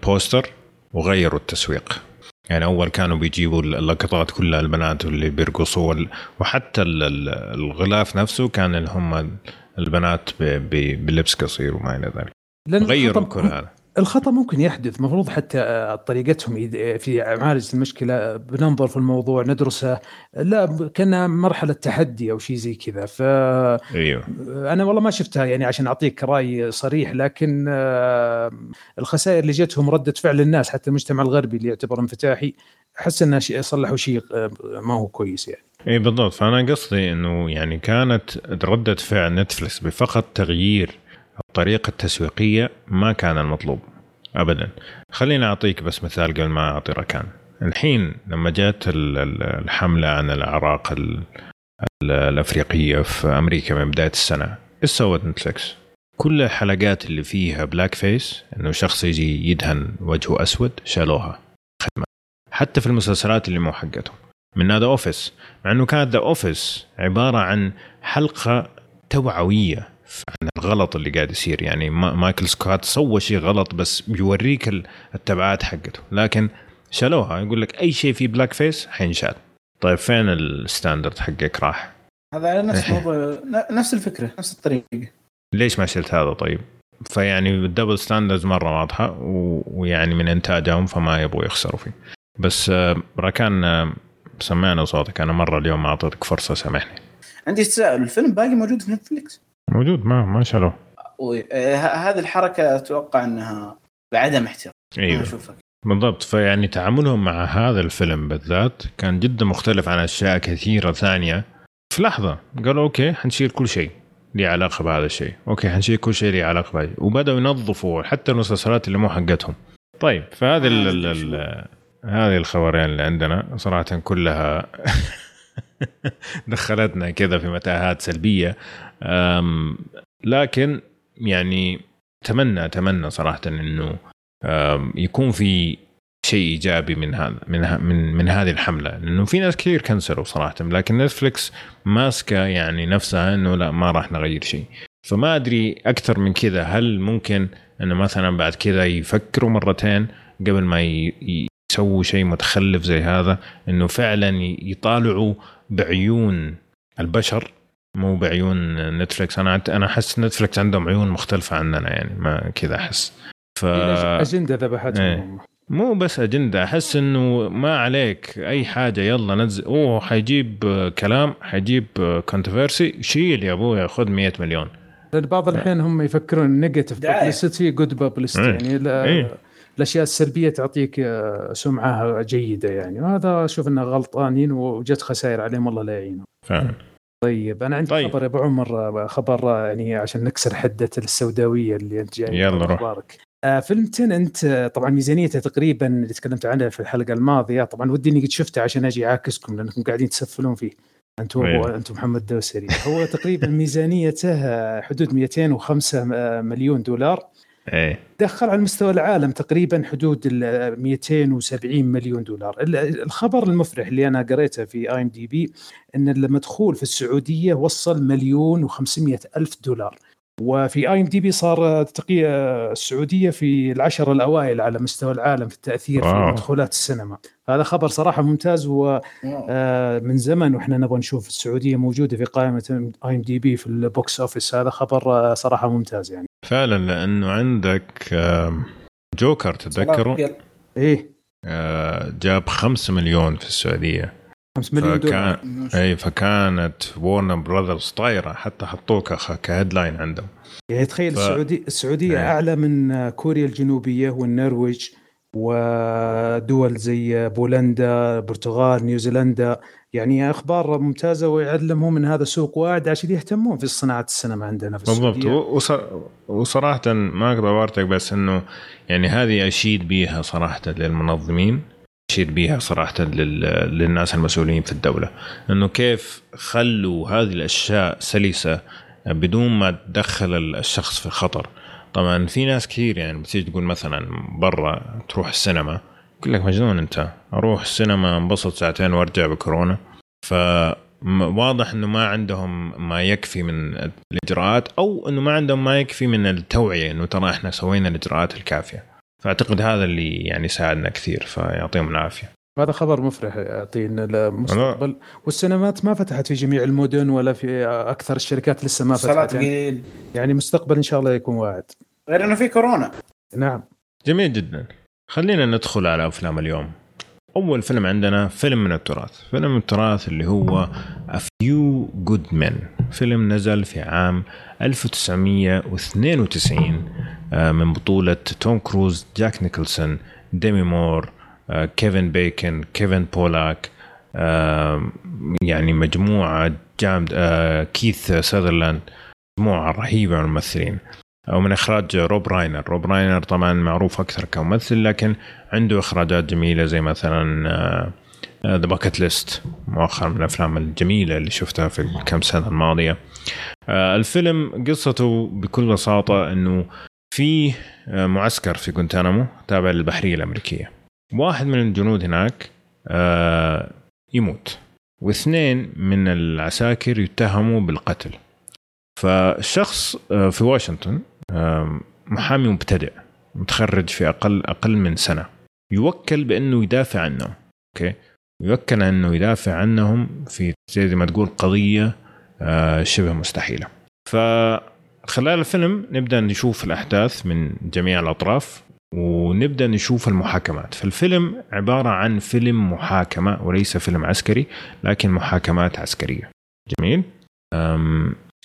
البوستر وغيروا التسويق. يعني أول كانوا بيجيبوا اللقطات كلها البنات واللي بيرقصوا وحتى الغلاف نفسه كان هم البنات بلبس قصير وما إلى ذلك. غيروا كل هذا. الخطأ ممكن يحدث, مفروض حتى طريقتهم في معالجة المشكلة بننظر في الموضوع ندرسه, لا كنا مرحلة تحدي أو شيء زي كذا. أنا والله ما شفتها يعني عشان أعطيك رأي صريح, لكن الخسائر اللي جتهم ردة فعل الناس حتى المجتمع الغربي اللي يعتبر انفتاحي حس أنه صلحوا شيء ما هو كويس يعني. إيه بالضبط. فأنا قصدي أنه يعني كانت ردة فعل نتفلكس بفقط تغيير الطريقة التسويقية ما كان المطلوب أبدا. خلينا أعطيك بس مثال قبل ما أعطي ركان. الحين لما جات الحملة عن الأعراق الأفريقية في أمريكا من بداية السنة, إيش سوت نتفلكس؟ كل الحلقات اللي فيها بلاك فيس إنه شخص يجي يدهن وجهه أسود شالوها خدمة. حتى في المسلسلات اللي مو حقتهم من هذا أوفيس, مع إنه كانت ذا أوفيس عبارة عن حلقة توعوية عن الغلط اللي قاعد يصير. يعني مايكل سكوت سوى شيء غلط بس بيوريك التبعات حقته, لكن شالوها. يقول لك أي شيء في بلاك فيس حينشال. طيب فين الستاندرد حقك راح؟ هذا على نفس الفكرة نفس الطريقة, ليش ما شلت هذا؟ طيب فيعني الدبل ستاندرد مرة واضحة ويعني من إنتاجهم فما يبغوا يخسروا فيه. بس ركان سمعنا صوتك, أنا مرة اليوم ما أعطيتك فرصة سامحني. عندي تساؤل, الفيلم باقي موجود في نتفليكس؟ موجود ما شالوه. هذه الحركة أتوقع أنها بعدم احترام. أيوة بالضبط. فيعني تعاملهم مع هذا الفيلم بالذات كان جدا مختلف عن أشياء كثيرة ثانية. في لحظة قالوا أوكي حنشيل كل شيء لي علاقة بهذا الشيء, أوكي حنشيل كل شيء لي علاقة بهذا, وبدأوا ينظفوا حتى المسلسلات اللي مو حقتهم. طيب فهذه هذه الخبرين اللي عندنا صراحة كلها دخلتنا كذا في متاهات سلبية. لكن يعني أتمنى صراحة إنه يكون في شيء إيجابي من هذا من هذه الحملة, لأنه في ناس كثير كنسلوا صراحة, لكن نتفليكس ماسكة يعني نفسها إنه لا ما راح نغير شيء. فما أدري أكثر من كذا, هل ممكن إنه مثلا بعد كذا يفكروا مرتين قبل ما يسووا شيء متخلف زي هذا, إنه فعلا يطالعوا بعيون البشر مو بعيون نتفليكس. انا احس نتفليكس عندهم عيون مختلفه عننا, يعني ما كذا احس اجنده ذبحتهم. ايه. مو بس اجنده, احس انه ما عليك اي حاجه يلا ننزل حيجيب كلام حيجيب كونتروفيرسي شيل يا ابويا خذ 100 مليون. بعض الحين هم يفكرون نيجاتيف بابليستي جود بابليستي, يعني الأشياء السلبية تعطيك سمعة جيدة يعني, وهذا أشوف أنه غلطانين وجت خسائر عليهم والله لا يعينهم. طيب أنا عندي خبر يا أبو عمر, خبر يعني عشان نكسر حدة السوداوية اللي أنت جاي أخبارك. فيلم تننت طبعا ميزانيته تقريبا اللي تكلمت عنها في الحلقة الماضية, طبعا ودي أني قد شفته عشان أجي عاكسكم لأنكم قاعدين تسفلون فيه أنتم محمد دوسري. هو تقريبا ميزانيته حدود 205 مليون دولار. أي. دخل على مستوى العالم تقريبا حدود 270 مليون دولار. الخبر المفرح اللي أنا قريته في IMDb أن المدخول في السعودية وصل 1,500,000 دولار, وفي IMDb صار تقي السعودية في 10 الأوائل على مستوى العالم في التأثير في مدخولات السينما. هذا خبر صراحة ممتاز, ومن زمن وإحنا نبغى نشوف السعودية موجودة في قائمة IMDb في البوكس أوفيس. هذا خبر صراحة ممتاز يعني فعلا, لأنه عندك جوكر تذكروا إيه جاب 5 مليون في السعودية, 5 مليون دولار. أي فكانت وورنر براذرز طايرة, حتى حطوك كهيدلاين عندهم. يعني تخيل السعودية أعلى من كوريا الجنوبية والنرويج ودول زي بولندا برتغال نيوزيلندا. يعني أخبار ممتازة ويعلمهم من هذا سوق واعد عشان يهتمون في صناعة السينما عندنا في السعودية. بالضبط. وصراحة ما أقدر أورتك بس إنه يعني هذه أشيد بيها صراحة للمنظمين, أشيد بيها صراحة للناس المسؤولين في الدولة, إنه كيف خلوا هذه الأشياء سلسة بدون ما تدخل الشخص في الخطر. طبعا في ناس كثير يعني بتيجي تقول مثلا برا تروح السينما, يقول لك مجنون انت, اروح السينما انبسط ساعتين وارجع بكورونا. فواضح انه ما عندهم ما يكفي من الاجراءات, او انه ما عندهم ما يكفي من التوعية انه ترى احنا سوينا الاجراءات الكافية. فاعتقد هذا اللي يعني ساعدنا كثير, فيعطيهم العافية. هذا خبر مفرح يعطينا المستقبل. والسينمات ما فتحت في جميع المدن ولا في أكثر الشركات لسه ما فتحت يعني مستقبل إن شاء الله يكون واعد، غير أنه في كورونا. نعم جميل جدا. خلينا ندخل على أفلام اليوم. أول فيلم عندنا فيلم من التراث، فيلم من التراث اللي هو A Few Good Men، فيلم نزل في عام 1992 من بطولة توم كروز، جاك نيكولسون، ديمي مور، كيفن بيكن، كيفن بولاك، يعني مجموعة جامد، كيث ساذرلاند، مجموعة رهيبة من الممثلين، ومن إخراج روب راينر. روب راينر طبعا معروف أكثر كممثل، لكن عنده إخراجات جميلة زي مثلا The Bucket List، مؤخر من الأفلام الجميلة اللي شفتها في الكم سنة الماضية. الفيلم قصته بكل بساطة أنه في معسكر في غوانتانامو تابع للبحرية الأمريكية، واحد من الجنود هناك يموت، واثنين من العساكر يتهموا بالقتل. فشخص في واشنطن، محامي مبتدئ متخرج في أقل من سنة، يوكل بأنه يدافع عنهم. أوكي، يوكل أنه يدافع عنهم في زي ما تقول قضية شبه مستحيلة. فخلال الفيلم نبدأ نشوف الأحداث من جميع الأطراف، ونبدأ نشوف المحاكمات. فالفيلم عبارة عن فيلم محاكمة وليس فيلم عسكري، لكن محاكمات عسكرية. جميل.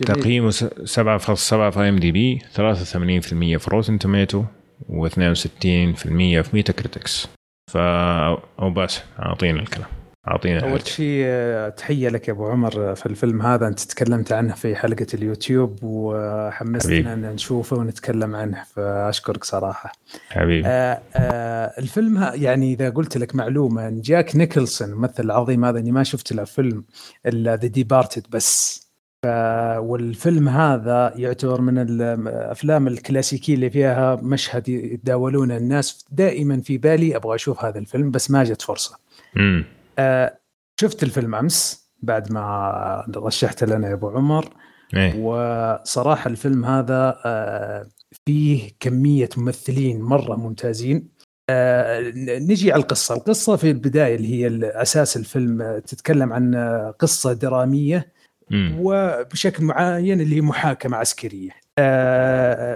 تقييمه 7.7 في IMDb، 83% في روتن توميتو، و62% في ميتا كريتكس. فأو بس أعطينا الكلام، أعطينا. أول شيء تحية لك يا أبو عمر في الفيلم هذا، أنت تكلمت عنه في حلقة اليوتيوب وحمستنا أن نشوفه ونتكلم عنه، فأشكرك صراحة حبيبي. الفيلم يعني إذا قلت لك معلومة أن جاك نيكولسون مثل عظيم، هذا أني ما شفت له فيلم إلا The Departed بس، والفيلم هذا يعتبر من الأفلام الكلاسيكية اللي فيها مشهد يتداولونه الناس. دائما في بالي أبغى أشوف هذا الفيلم بس ما جت فرصة. شفت الفيلم أمس بعد ما رشحت لنا يا أبو عمر إيه؟ وصراحة الفيلم هذا فيه كمية ممثلين مرة ممتازين. نجي على القصة. القصة في البداية اللي هي أساس الفيلم تتكلم عن قصة درامية وبشكل معين اللي هي محاكمة عسكرية.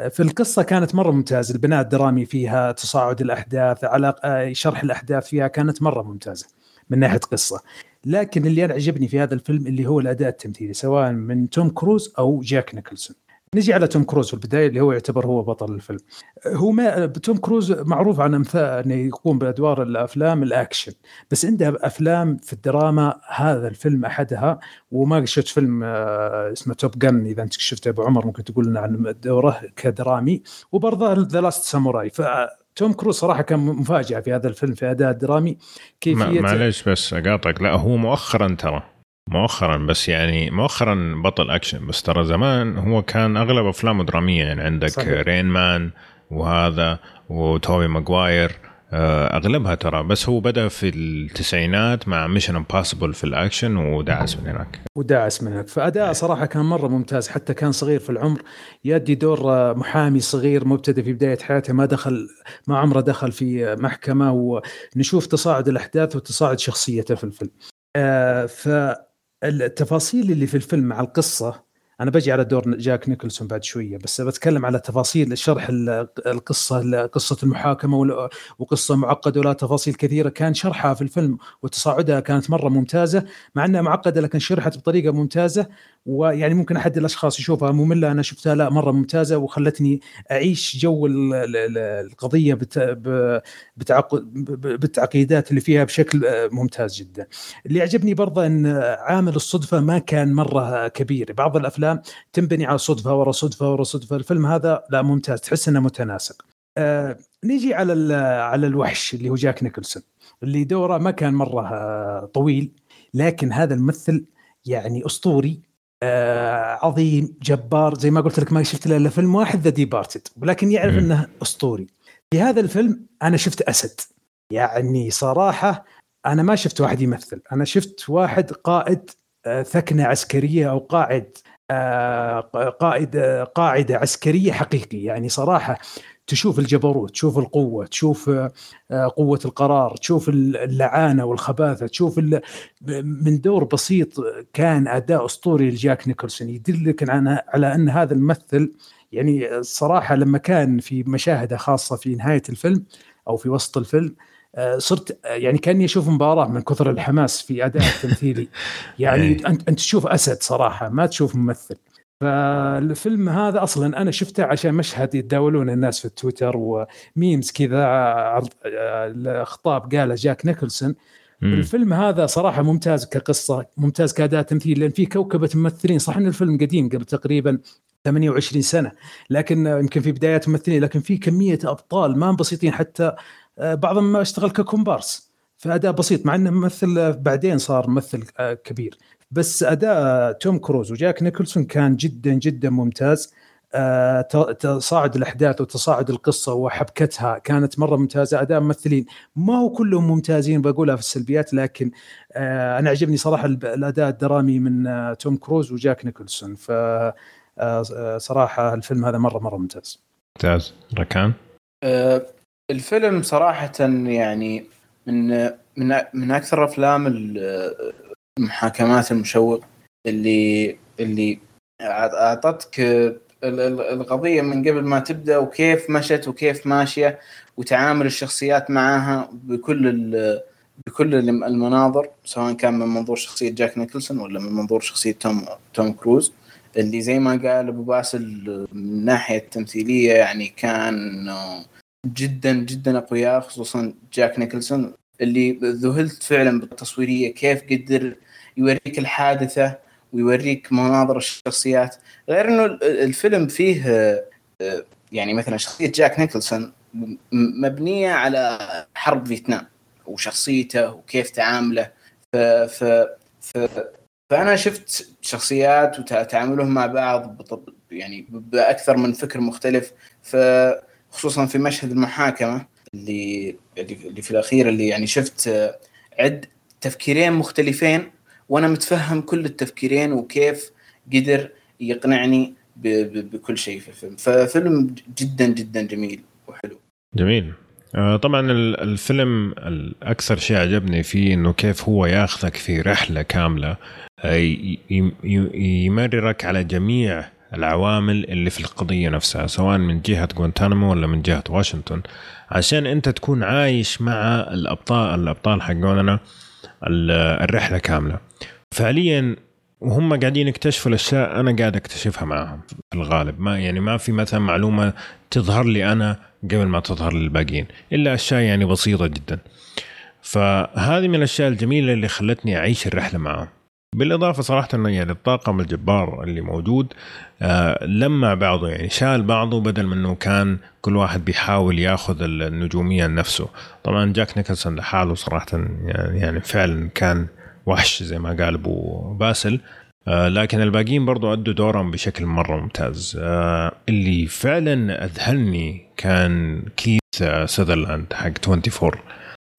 في القصة كانت مرة ممتازة، البناء الدرامي فيها، تصاعد الأحداث، على شرح الأحداث فيها كانت مرة ممتازة من ناحية قصة. لكن اللي أنا عجبني في هذا الفيلم اللي هو الأداء التمثيلي سواء من توم كروز أو جاك نيكولسون. نجي على توم كروز في البداية اللي هو يعتبر هو بطل الفيلم. هو ما توم كروز معروف عن أمثال أنه يقوم بأدوار الأفلام الأكشن، بس عنده أفلام في الدراما، هذا الفيلم أحدها. وما شفت فيلم اسمه توب جن، إذا أنت شفته أبو عمر ممكن تقول لنا عن دوره كدرامي، وبرضه ذا لاست ساموراي. توم كروز صراحة كان مفاجأة في هذا الفيلم في أداء درامي. كيفية معليش بس أقاطعك، لا هو مؤخرا ترى مؤخرا بس يعني مؤخرا بطل أكشن، بس ترى زمان هو كان أغلب أفلامه درامية. يعني عندك صحيح. رين مان وهذا وتوبي ماغواير أغلبها ترى، بس هو بدأ في التسعينات مع ميشن امباسبل في الأكشن ودعس من هناك فأداء صراحة كان مرة ممتاز. حتى كان صغير في العمر، يدي دور محامي صغير مبتدئ في بداية حياته، ما عمره دخل في محكمة، ونشوف تصاعد الأحداث وتصاعد شخصيته في الفيلم. فالتفاصيل اللي في الفيلم مع القصة، أنا بجي على دور جاك نيكولسون بعد شوية، بس بتكلم على تفاصيل شرح القصة، قصة المحاكمة وقصة معقدة ولا تفاصيل كثيرة كان شرحها في الفيلم، وتصاعدها كانت مرة ممتازة مع أنها معقدة، لكن شرحت بطريقة ممتازة. ويعني ممكن أحد الأشخاص يشوفها مملة، أنا شفتها لا مرة ممتازة، وخلتني أعيش جو القضية بالتعقيدات اللي فيها بشكل ممتاز جدا. اللي عجبني برضه أن عامل الصدفة ما كان مرة كبير. بعض الأفلام تنبني على صدفة ورا صدفة ورا صدفة، الفيلم هذا لا ممتاز، تحس أنه متناسق. نيجي على الوحش اللي هو جاك نيكولسون، اللي دوره ما كان مرة طويل، لكن هذا الممثل يعني أسطوري، عظيم، جبار. زي ما قلت لك ما شفت له فيلم واحد ذا ديبارتد، ولكن يعرف أنه أسطوري. في هذا الفيلم أنا شفت أسد. يعني صراحة أنا ما شفت واحد يمثل، أنا شفت واحد قائد ثكنة عسكرية، أو قائد قاعدة عسكرية حقيقي. يعني صراحة تشوف الجبروت، تشوف القوة، تشوف قوة القرار، تشوف اللعانة والخباثة، تشوف من دور بسيط كان أداء أسطوري لجاك نيكولسون يدلك على أن هذا الممثل يعني الصراحة لما كان في مشاهدة خاصة في نهاية الفيلم أو في وسط الفيلم صرت يعني كأني أشوف مباراة من كثر الحماس في أداء التمثيلي يعني أنت تشوف أسد صراحة ما تشوف ممثل. فالفيلم هذا أصلا أنا شفته عشان مشهد يتداولون الناس في التويتر وميمز كذا الخطاب قاله جاك نيكولسون. الفيلم هذا صراحة ممتاز كقصة، ممتاز كأداء تمثيل، لأن فيه كوكبة ممثلين. صح أن الفيلم قديم قبل تقريبا 28 سنة لكن يمكن في بدايات ممثلين، لكن فيه كمية أبطال ما بسيطين، حتى بعضهم ما اشتغل ككومبارس فأداء بسيط مع أنه ممثل بعدين صار ممثل كبير. بس أداء توم كروز وجاك نيكولسون كان جدا جدا ممتاز. تصاعد الأحداث وتصاعد القصة وحبكتها كانت مرة ممتازة. أداء ممثلين ما هو كلهم ممتازين، بقولها في السلبيات، لكن أنا عجبني صراحة الأداء الدرامي من توم كروز وجاك نيكولسون. فصراحة الفيلم هذا مرة مرة ممتاز. ممتاز. ركان الفيلم صراحة يعني من أكثر أفلام المحاكمات المشوق اللي أعطتك القضية من قبل ما تبدأ وكيف مشت وكيف ماشية وتعامل الشخصيات معها بكل المناظر، سواء كان من منظور شخصية جاك نيكولسون ولا من منظور شخصية توم كروز، اللي زي ما قال أبو باسل من ناحية التمثيلية يعني كان جدا جدا أقوياء، خصوصا جاك نيكولسون اللي ذهلت فعلا بالتصويرية، كيف قدر يوريك الحادثة ويوريك مناظر الشخصيات. غير انه الفيلم فيه يعني مثلا شخصية جاك نيكولسون مبنية على حرب فيتنام وشخصيته وكيف تعامله، فأنا شفت شخصيات وتعاملهم مع بعض يعني بأكثر من فكر مختلف، خصوصا في مشهد المحاكمة اللي في الأخير اللي يعني شفت عد تفكيرين مختلفين وأنا متفهم كل التفكيرين وكيف قدر يقنعني بكل شيء في الفيلم. ففيلم جدا جدا جميل وحلو. جميل. طبعا الفيلم الأكثر شيء عجبني فيه إنه كيف هو يأخذك في رحلة كاملة يمررك على جميع العوامل اللي في القضية نفسها، سواء من جهة غوانتانامو ولا من جهة واشنطن، عشان أنت تكون عايش مع الأبطال حقوننا الرحلة كاملة فعليا، وهم قاعدين يكتشفوا الأشياء أنا قاعد أكتشفها معهم في الغالب. ما في مثلا معلومة تظهر لي أنا قبل ما تظهر للباقين، إلا أشياء يعني بسيطة جدا. فهذه من الأشياء الجميلة اللي خلتني أعيش الرحلة معهم. بالإضافة صراحة إنه يعني الطاقم الجبار اللي موجود لمع بعضه، يعني شال بعضه بدل من إنه كان كل واحد بيحاول يأخذ النجومية لنفسه. طبعا جاك نيكولسون لحاله صراحة يعني فعلا كان وحش زي ما قال أبو باسل، لكن الباقيين برضو أدوا دورهم بشكل مرة ممتاز. اللي فعلا أذهلني كان كيث سذرلاند حق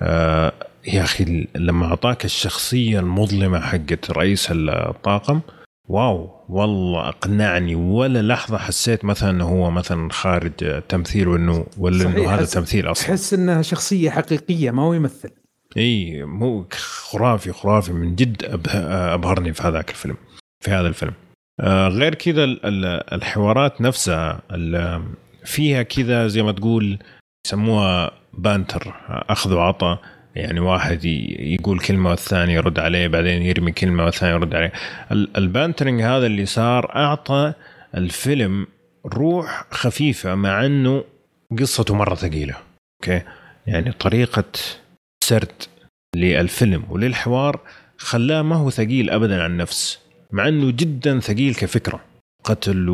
24. يا أخي لما أعطاك الشخصية المظلمة حقت رئيس الطاقم، واو والله أقنعني، ولا لحظة حسيت مثلا أنه هو مثلا خارج تمثيل ولا إنه هذا تمثيل أصلا. تحس أنها شخصية حقيقية ما هو يمثل. إيه مو خرافي من جد. أبهرني في هذاك الفيلم غير كذا الحوارات نفسها فيها كذا زي ما تقول يسموها بانتر، أخذ وعطى، يعني واحد يقول كلمة والثاني يرد عليه، بعدين يرمي كلمة والثاني يرد عليه. البانترينج هذا اللي صار أعطى الفيلم روح خفيفة مع أنه قصته مرة ثقيلة. أوكي يعني طريقة سرد للفيلم وللحوار خلاه ما هو ثقيل أبدا عن النفس، مع أنه جدا ثقيل كفكرة، قتل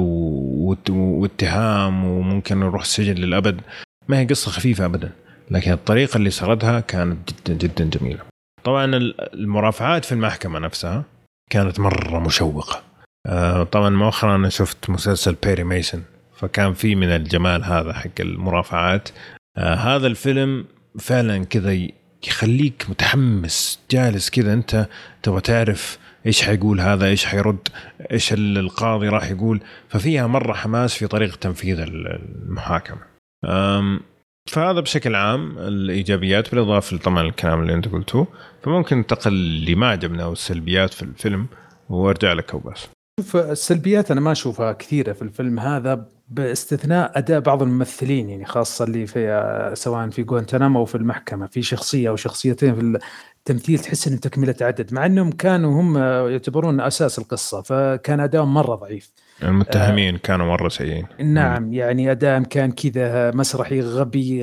واتهام وممكن نروح السجن للأبد. ما هي قصة خفيفة أبدا، لكن الطريقة اللي سردها كانت جدا جدا جميلة. طبعا المرافعات في المحكمة نفسها كانت مرة مشوقة. طبعا مؤخرا أنا شفت مسلسل بيري ميسن، فكان فيه من الجمال هذا حق المرافعات. هذا الفيلم فعلا كذا يخليك متحمس، جالس كذا أنت تبغى تعرف إيش حيقول هذا، إيش حيرد، إيش القاضي راح يقول. ففيها مرة حماس في طريقة تنفيذ المحاكمة. فهذا بشكل عام الإيجابيات بالإضافة طبعا الكلام اللي أنت قلته. فممكن ننتقل لما عجبنا والسلبيات في الفيلم وارجع لك وبس. شوف السلبيات أنا ما أشوفها كثيرة في الفيلم هذا باستثناء أداء بعض الممثلين, يعني خاصة اللي في سواء في غوانتنامو أو في المحكمة, في شخصية أو شخصيتين في التمثيل تحس إنهم تكملة عدد, مع إنهم كانوا هم يعتبرون أساس القصة, فكان أداؤهم مرة ضعيف. المتهمين كانوا مرة سيئين. نعم, يعني أداءهم كان كذا مسرحي غبي,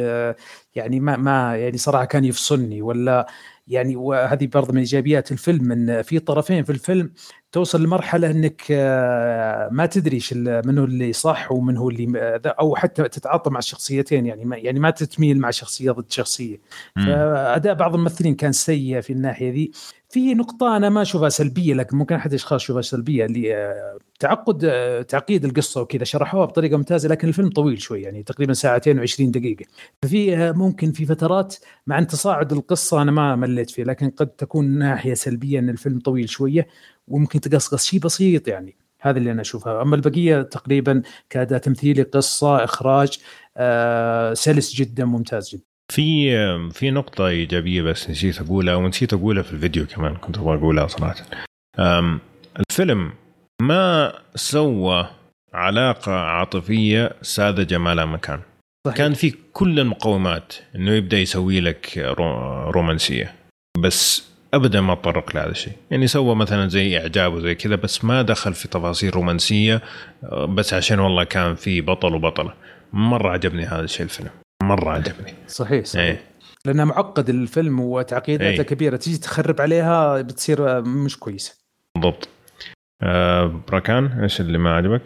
يعني ما يعني صراحة كان يفصلني ولا يعني. وهذه برضه من إيجابيات الفيلم إن في طرفين في الفيلم توصل لمرحلة إنك ما تدريش منه اللي صح ومنه اللي, أو حتى تتعاطى مع الشخصيتين, يعني ما تتميل مع شخصية ضد شخصية. فأداء بعض الممثلين كان سيء في الناحية ذي. في نقطة أنا ما أشوفها سلبية لكن ممكن أحد أشخاص يشوفها سلبية, اللي تعقيد القصة وكذا, شرحوها بطريقة ممتازة لكن الفيلم طويل شوي, يعني تقريبا 2 ساعة و20 دقيقة. ففي ممكن في فترات مع تصاعد القصة أنا ما مليت فيه, لكن قد تكون ناحية سلبية أن الفيلم طويل شوية وممكن تقصقص شيء بسيط, يعني هذا اللي أنا أشوفها. أما البقية تقريبا كادة تمثيلي, قصة, إخراج سلس جدا, ممتاز جدا. في نقطة إيجابية بس نسيت أقولها في الفيديو كمان, كنت أبغى أقولها صراحة. الفيلم ما سوى علاقة عاطفية ساذجة ما لها مكان. كان في كل المقومات إنه يبدأ يسوي لك رومانسية بس أبدا ما تطرق لهذا الشيء, يعني سوى مثلا زي إعجاب وزي كذا بس ما دخل في تفاصيل رومانسية بس عشان والله كان في بطل وبطلة. مرة عجبني هذا الشيء الفيلم, مرة عجبني. صحيح. إيه. لأنه معقد الفيلم وتعقيداته كبيرة, تيجي تخرب عليها بتصير مش كويسة. بالضبط. بركان إيش اللي ما عجبك؟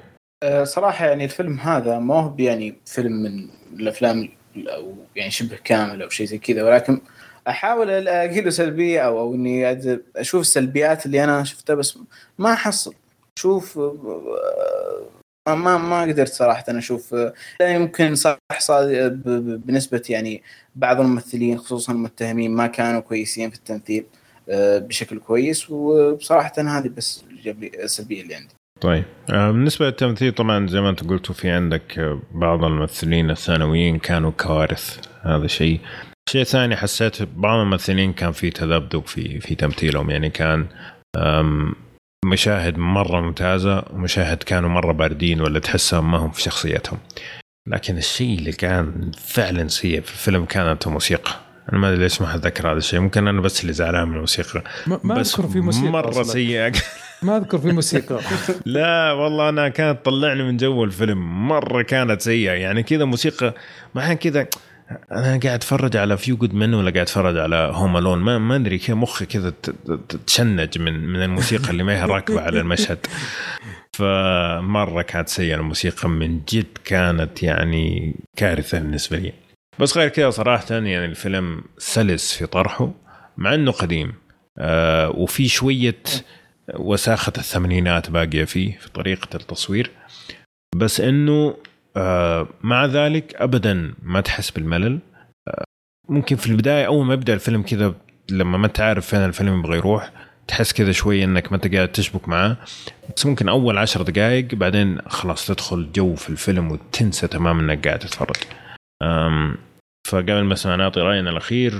صراحة يعني الفيلم هذا ما هو يعني فيلم من الأفلام أو يعني شبه كامل أو شيء زي كذا, ولكن أحاول ألاقي له سلبية أو إني أشوف السلبيات اللي أنا شفتها بس ما أحصل. شوف ما قدرت صراحة أنا أشوف. لا يمكن صح بنسبة يعني بعض الممثلين خصوصا المتهمين ما كانوا كويسين في التمثيل بشكل كويس, وبصراحة هذه بس السلبية اللي عندي. طيب بالنسبة للتمثيل طبعا زي ما أنت قلتوا في عندك بعض الممثلين الثانويين كانوا كوارث, هذا شيء ثاني. حسيت بعض الممثلين كان في تذبذب في تمثيلهم, يعني كان مشاهد مرة ممتازة ومشاهد كانوا مرة باردين ولا تحسهم ما هم في شخصيتهم. لكن الشيء اللي كان فعلا سيء في الفيلم كانت موسيقى. أنا ما أدري ليش ما حد ذكر هذا الشيء, ممكن أنا بس اللي زعلان من الموسيقى. ما أذكر في موسيقى مرة سيئة. ما أذكر في موسيقى. لا والله أنا كانت طلعني من جو الفيلم, مرة كانت سيئة. يعني كذا موسيقى معها كذا, أنا قاعد أتفرج على فيو جود من ولا قاعد أتفرج على هوم ألون, ما أدري كيف مخي كذا تشنج من الموسيقى اللي ما هي راكبة على المشهد. فمرة كانت سيئة الموسيقى من جد, كانت يعني كارثة بالنسبة لي. بس غير كذا صراحة يعني الفيلم سلس في طرحه مع أنه قديم, وفي شوية وساخة الثمانينات باقية فيه في طريقة التصوير, بس أنه مع ذلك أبدا ما تحس بالملل. ممكن في البداية أول ما يبدأ الفيلم كذا لما ما تعرف فين الفيلم يبغى يروح تحس كذا شوية أنك ما تقعد تشبك معاه, بس ممكن أول 10 دقائق بعدين خلاص تدخل جو في الفيلم وتنسى تماما أنك قاعد تتفرج. فقبل مثلا نعطي رأينا الأخير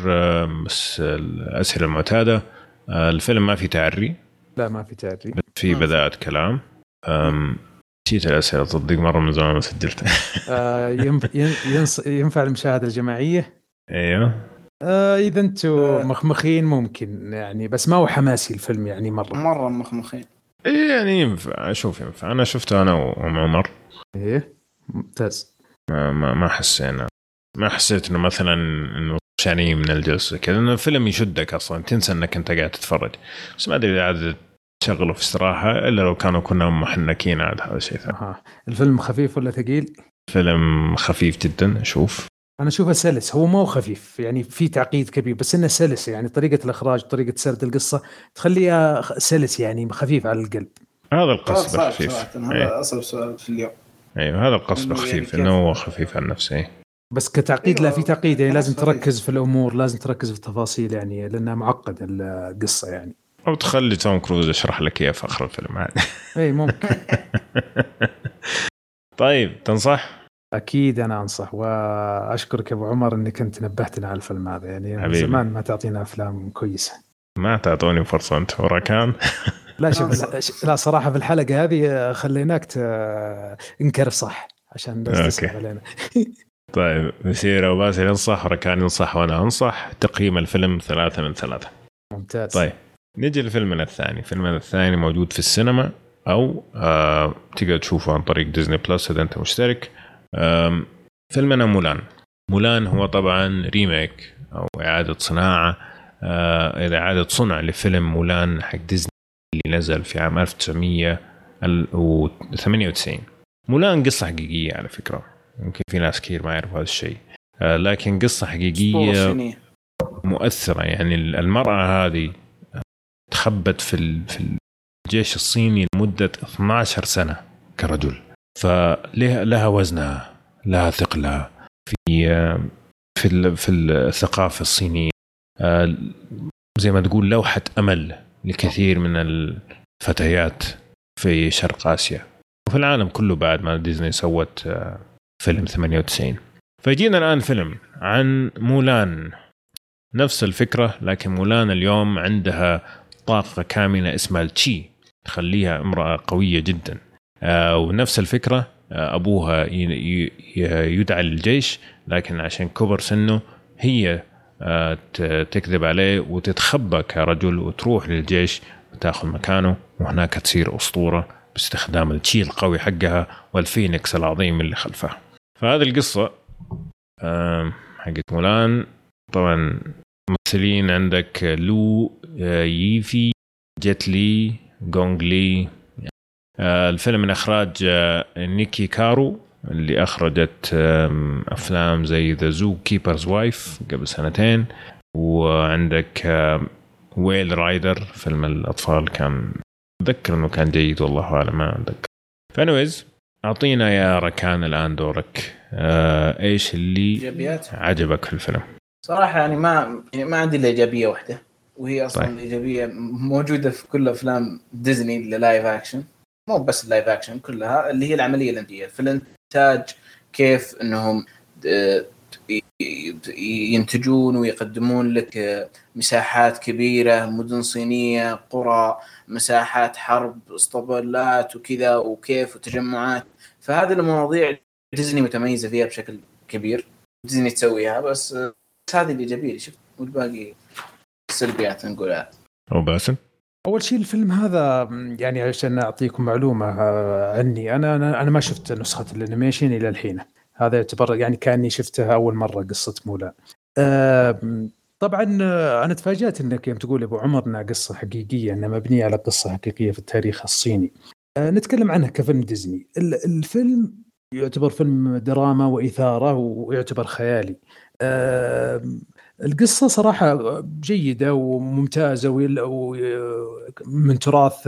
بس الأسئلة المعتادة. الفيلم ما في تعري. لا ما في تعري, في بداية كلام. شيت الأسئلة تصدق مرة من زمان ما سجلت. ينفع المشاهدة الجماعية؟ أيوة. إذا أنتوا مخمخين ممكن يعني, بس ما هو حماسي الفيلم يعني مرة مخمخين. إيه يعني ينفع, أشوف ينفع. أنا شفته أنا وعمر. إيه ممتاز. ما حسيت إنه مثلا إنه شاني من الجلسة كذا, إنه فيلم يشدك أصلا تنسى إنك أنت قاعد تتفرج. بس ما أدري عاد شغلوا في استراحة إلا لو كنا محنكين على هذا الشيء. الفيلم خفيف ولا ثقيل؟ فيلم خفيف جدا. أشوف أنا أشوفه سلس, هو ما هو خفيف يعني, في تعقيد كبير بس إنه سلس. يعني طريقة الإخراج طريقة سرد القصة تخليها سلس يعني خفيف على القلب. هذا القصد خفيف. هذا أصعب سؤال في اليوم. أيوة هذا القصد خفيف, إنه هو خفيف عن نفسه بس كتعقيد. لا في تعقيد يعني, لازم تركز في الأمور, لازم تركز في التفاصيل يعني لأنها معقد القصة يعني. أو تخلي توم كروز يشرح لك إياه في آخر الفيلم. أي ممكن. طيب تنصح؟ أكيد أنا أنصح، وأشكرك أبو عمر أنك كنت نبهتنا على الفيلم هذا، يعني من زمان ما تعطينا أفلام كويسة. ما تعطوني فرصة أنت وراكان. لا شوف، لا صراحة في الحلقة هذه خليناك انكرف صح عشان بس تسمع علينا. طيب مسيرة وباسل ينصح، وراكان ينصح، وأنا أنصح. تقييم الفيلم 3/3. ممتاز. طيب نجي لفيلمنا الثاني. فيلمنا الثاني موجود في السينما أو تقدر تشوفه عن طريق ديزني بلس إذا أنت مشترك. فيلمنا مولان هو طبعا ريميك أو إعادة صناعة، إعادة صنع لفيلم مولان حق ديزني اللي نزل في عام 1998. مولان قصة حقيقية على فكرة، يمكن في ناس كثير ما يعرفوا هذا الشيء، لكن قصة حقيقية مؤثرة. يعني المرأة هذه تخبت في الجيش الصيني لمدة 12 سنة كرجل، فلها وزنها، لها ثقلها في الثقافة الصينية، زي ما تقول لوحة أمل لكثير من الفتيات في شرق آسيا وفي العالم كله بعد ما ديزني سوت فيلم 98. فيجينا الآن فيلم عن مولان، نفس الفكرة، لكن مولان اليوم عندها طاقة كامنة اسمها تشي تخليها امرأة قوية جدا. ونفس الفكرة، أبوها يدعى للجيش، لكن عشان كبر سنه هي تكذب عليه وتتخبى كرجل وتروح للجيش وتأخذ مكانه، وهناك تصير أسطورة باستخدام التشي القوي حقها والفينيكس العظيم اللي خلفها. فهذه القصة حقت مولان. طبعا ممثلين عندك لو ييفي، جيت لي، جونغ لي. الفيلم من إخراج نيكي كارو اللي أخرجت أفلام زي The Zookeeper's Wife قبل 2 سنين، وعندك ويل رايدر فيلم الأطفال، كان أتذكر أنه كان جيد والله أعلم ما أتذكر. فانويز أعطينا يا ركان الآن دورك، إيش اللي جبيات عجبك في الفيلم؟ صراحة يعني ما عندي إلا إيجابية واحدة، وهي أصلاً الإيجابية موجودة في كل أفلام ديزني اللايف أكشن، مو بس اللايف أكشن كلها، اللي هي العملية الإنتاجية في الإنتاج، كيف أنهم ينتجون ويقدمون لك مساحات كبيرة، مدن صينية، قرى، مساحات حرب، اسطبلات وكذا وكيف وتجمعات. فهذه المواضيع ديزني متميزة فيها بشكل كبير، ديزني تسويها، بس هذه الإيجابية شفت، والباقي سلبيات نقولها. أو باسم، أول شيء الفيلم هذا يعني عشان أعطيكم معلومة عني، أنا ما شفت نسخة الأنيميشن إلى الحين، هذا يعتبر يعني كأني شفتها أول مرة قصة مولا. طبعا أنا تفاجأت إنك يوم تقول أبو عمر إنها قصة حقيقية، إنها مبنية على قصة حقيقية في التاريخ الصيني. نتكلم عنها كفيلم ديزني. الفيلم يعتبر فيلم دراما وإثارة ويعتبر خيالي. القصة صراحة جيدة وممتازة، ومن تراث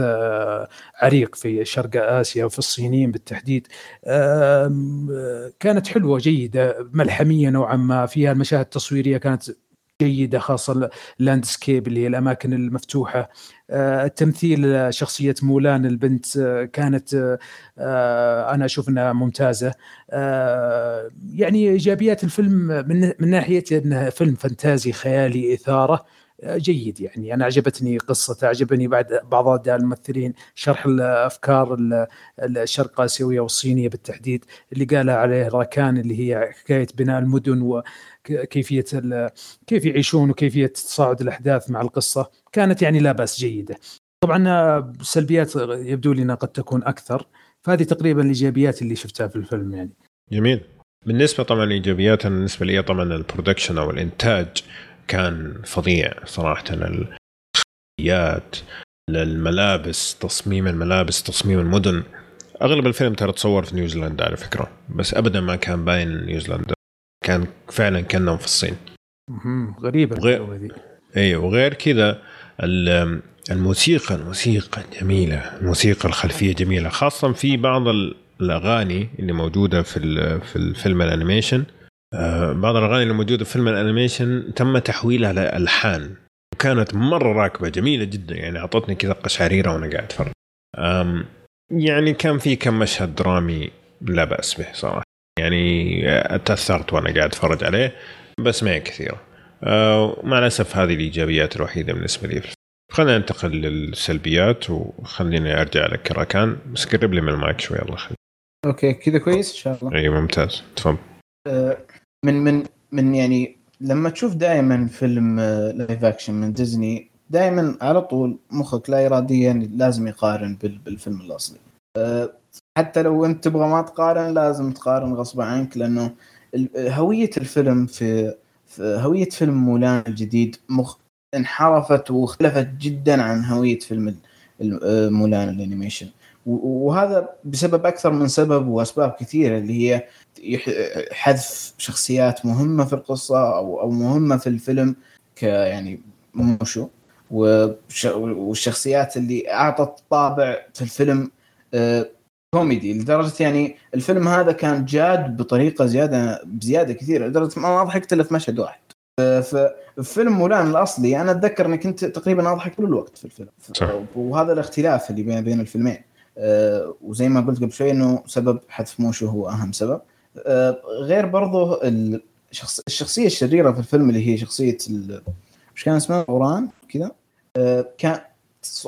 عريق في شرق آسيا وفي الصينيين بالتحديد. كانت حلوة جيدة، ملحمية نوعا ما، فيها المشاهد التصويرية كانت جيدة، خاصة اللاندسكيب اللي هي الأماكن المفتوحة. التمثيل شخصية مولان البنت كانت أنا أشوف أنها ممتازة. يعني إيجابيات الفيلم من ناحية أنه فيلم فانتازي خيالي إثارة جيد، يعني أنا عجبتني قصة، عجبني بعد بعض الممثلين، شرح الأفكار الشرق آسيوية والصينية بالتحديد اللي قالها عليه راكان، اللي هي حكاية بناء المدن وكيفية كيف يعيشون وكيفية تصاعد الأحداث مع القصة، كانت يعني لا بأس جيدة. طبعا سلبيات يبدو لنا قد تكون أكثر، فهذه تقريبا الإيجابيات اللي شفتها في الفيلم. يعني جميل. بالنسبة طبعا الإيجابيات، بالنسبة لي طبعا البرودكشن أو الإنتاج كان فظيع صراحة، الخلفيات، الملابس، تصميم الملابس، تصميم المدن. أغلب الفيلم ترى تصور في نيوزيلندا على فكرة، بس أبدا ما كان باين نيوزيلندا، كان فعلا كأنهم في الصين. غريبة. وغير كذا الموسيقى جميلة، الموسيقى الخلفية جميلة، خاصة في بعض الأغاني اللي موجودة في الفيلم الأنيميشن. بعض الأغاني اللي موجودة في فيلم الأنيميشن تم تحويلها لألحان، وكانت مرة راكبة جميلة جدا، يعني أعطتني كذا قشعريرة وأنا قاعد أتفرج. يعني كان في كم مشهد درامي لا بأس به صراحة، يعني تأثرت وأنا قاعد أتفرج عليه بس ما هي كثيرة. مع الأسف هذه الإيجابيات الوحيدة بالنسبة لي. خلينا ننتقل للسلبيات وخليني أرجع لك كراكان بس قرب لي من المايك شوي الله يخليك. أوكي كذا كويس إن شاء الله. أي ممتاز تفهم. من يعني لما تشوف دائما فيلم لايف أكشن من ديزني دائما على طول مخك لا إراديا لازم يقارن بالفيلم الأصلي. حتى لو أنت تبغى ما تقارن لازم تقارن غصب عنك لأنه هوية الفيلم في هوية فيلم مولان الجديد انحرفت واختلفت جدا عن هوية فيلم مولان الانيميشن وهذا بسبب أكثر من سبب وأسباب كثيرة اللي هي حذف شخصيات مهمة في القصة أو مهمة في الفيلم كيعني موشو والشخصيات اللي أعطت طابع في الفيلم كوميدي لدرجة يعني الفيلم هذا كان جاد بطريقة بزيادة كثيرة لدرجة ما ضحكت إلا في مشهد واحد. ففيلم مولان الأصلي أنا أتذكر أني كنت تقريبا أضحك كل الوقت في الفيلم وهذا الاختلاف اللي بين الفيلمين وزي ما قلت قبل شوي أنه سبب حذف موشو هو أهم سبب. غير برضه الشخصية الشريرة في الفيلم اللي هي شخصية مش كان اسمها أوران كذا كان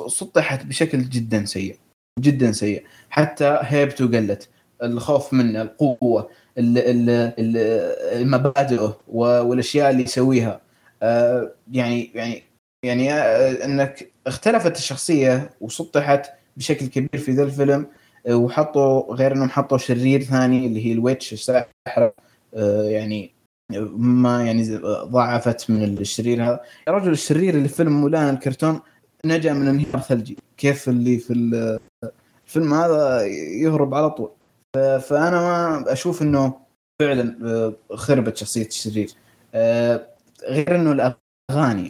سطحت بشكل جدا سيء جدا سيء حتى هيبته قلت الخوف منه القوة المبادئه والأشياء اللي يسويها يعني أنك اختلفت الشخصية وسطحت بشكل كبير في ذا الفيلم وحطوا غير أنهم حطوا شرير ثاني اللي هي الويتش الساحرة يعني ما يعني ضعفت من الشرير هذا. يا رجل الشرير اللي في فيلم مولان الكرتون نجا من انهيار ثلجي كيف اللي في الفيلم هذا يهرب على طول. فأنا ما أشوف أنه فعلا خربت شخصية الشرير. غير أنه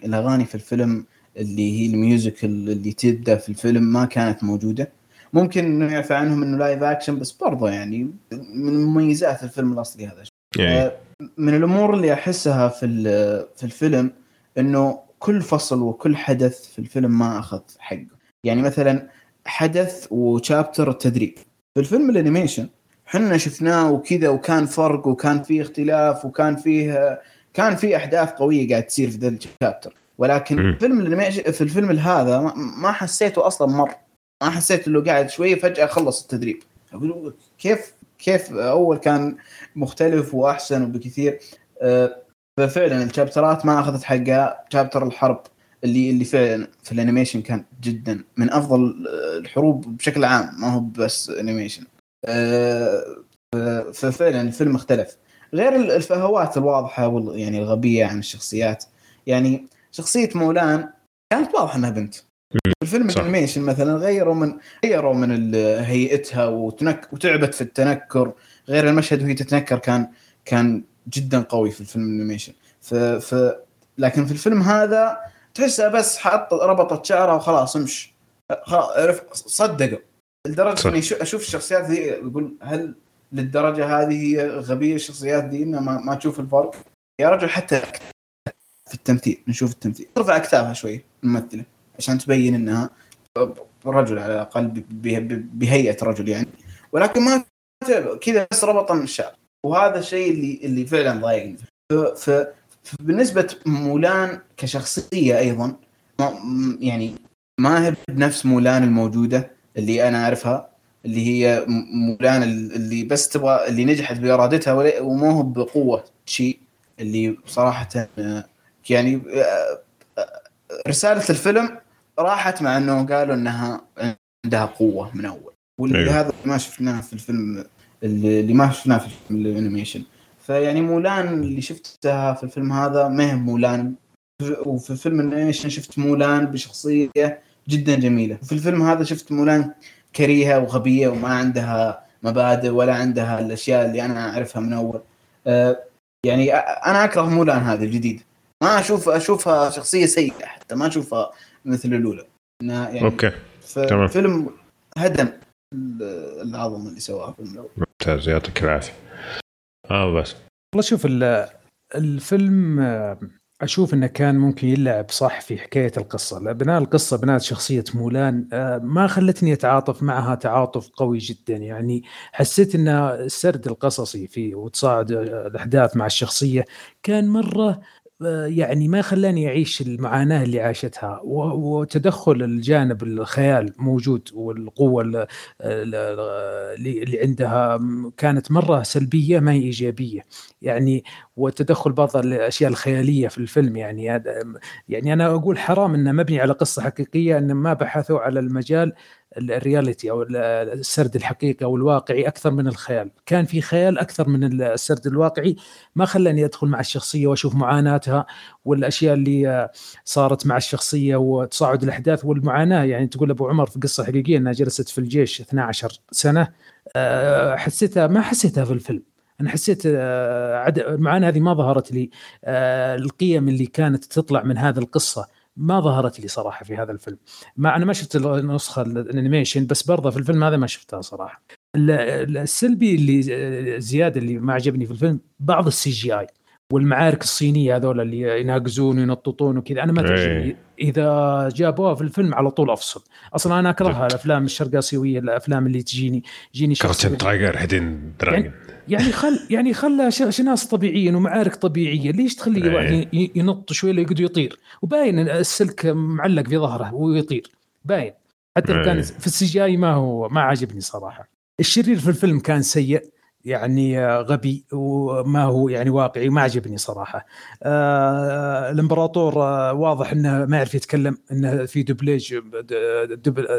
الأغاني في الفيلم اللي هي الميوزيكال اللي تبدأ في الفيلم ما كانت موجودة. ممكن أنه يعفى عنهم أنه لايف أكشن بس برضه يعني من مميزات الفيلم الأصلي هذا. من الأمور اللي أحسها في الفيلم أنه كل فصل وكل حدث في الفيلم ما أخذ حقه. يعني مثلا حدث وشابتر التدريب في الفيلم الانيميشن حنا شفناه وكذا وكان فرق وكان فيه اختلاف وكان فيه أحداث قوية قاعد تصير في ذا الشابتر ولكن فيلم الانيميشن في الفيلم هذا ما حسيته أصلا مرة ما حسيت إنه قاعد شوية فجأة خلص التدريب. أقول كيف أول كان مختلف وأحسن وبكثير. ففعلا الشابترات ما أخذت حقها. شابتر الحرب اللي فعلا في الانيميشن كان جدا من أفضل الحروب بشكل عام ما هو بس انيميشن. ففعلا الفيلم اختلف. غير الفهوات الواضحة يعني الغبية عن الشخصيات. يعني شخصية مولان كانت واضحة أنها بنت الفيلم الانيميشن مثلا غيروا من هيئتها وتعبت في التنكر. غير المشهد وهي تتنكر كان جدا قوي في الفيلم الانيميشن لكن في الفيلم هذا تحسها بس ربطت شعرها وخلاص امشي صدقوا لدرجه اني اشوف الشخصيات ذي يقول هل للدرجه هذه غبيه الشخصيات ذي انها ما تشوف الفرق. يا رجل حتى في التمثيل نشوف التمثيل ترفع اكتافها شوي الممثله عشان تبين انها رجل على الاقل بهيئه رجل يعني ولكن ما كذا بس ربطا من الشعر وهذا الشيء اللي فعلا ضايقني. فبالنسبه مولان كشخصيه ايضا يعني ما هي بنفس مولان الموجوده اللي انا اعرفها اللي هي مولان اللي بس تبغى اللي نجحت بارادتها وما هو بقوه شيء اللي بصراحه يعني رسالة الفيلم راحت مع أنه قالوا أنها عندها قوة من أول واللي أيوة. هذا ما شفناه في الفيلم الانيميشن. فيعني مولان اللي شفتها في الفيلم هذا ما هي مولان. وفي الفيلم الانيميشن شفت مولان بشخصية جدا جميلة وفي الفيلم هذا شفت مولان كريهة وغبية وما عندها مبادئ ولا عندها الأشياء اللي أنا أعرفها من أول. يعني أنا أكره مولان هذا الجديد ما أشوفها شخصية سيئة حتى ما أشوفها مثل الأولى يعني أوكي. فيلم هدم العظم اللي سواه في الأول. ممتاز يعطيك العافية. بس والله شوف الفيلم أشوف إنه كان ممكن يلعب صح في حكاية القصة. بناء القصة بناء شخصية مولان ما خلتني أتعاطف معها تعاطف قوي جدا. يعني حسيت إن السرد القصصي فيه وتصاعد الأحداث مع الشخصية كان مرة يعني ما خلاني أعيش المعاناة اللي عاشتها، وتدخل الجانب الخيال موجود والقوة اللي عندها كانت مرة سلبية ما هي إيجابية يعني، وتدخل بعض الأشياء الخيالية في الفيلم. يعني أنا أقول حرام إنه مبني على قصة حقيقية، إن ما بحثوا على المجال الرياليتي أو السرد الحقيقي أو الواقعي أكثر من الخيال. كان في خيال أكثر من السرد الواقعي، ما خلاني أدخل مع الشخصية وأشوف معاناتها والأشياء اللي صارت مع الشخصية وتصاعد الأحداث والمعاناة. يعني تقول أبو عمر في قصة حقيقية أنها جلست في الجيش 12 سنة، حسيتها ما حسيتها في الفيلم. أنا حسيت المعاناة هذه ما ظهرت لي، القيم اللي كانت تطلع من هذه القصة ما ظهرت لي صراحة في هذا الفيلم. أنا ما شفت النسخة الانيميشن، بس برضه في الفيلم هذا ما شفتها صراحة. السلبي اللي زيادة اللي ما عجبني في الفيلم بعض السي جي آي والمعارك الصينية هذول اللي يناقزون وينططون وكذا، أنا ما تعجبني. إذا جابوها في الفيلم على طول أفصل. أصلا أنا أكرهها الأفلام الشرقاسيوية، الأفلام اللي تجيني كارتن تايجر هيدن دراجون يعني خلى شناس طبيعيين ومعارك طبيعية، ليش تخليه يعني ينط شوي لو يقدر يطير، وباين السلك معلق في ظهره ويطير باين حتى لو كان في السجاي. ما عجبني صراحة. الشرير في الفيلم كان سيء يعني غبي وما هو يعني واقعي، ما عجبني صراحة. الامبراطور واضح انه ما يعرف يتكلم، انه في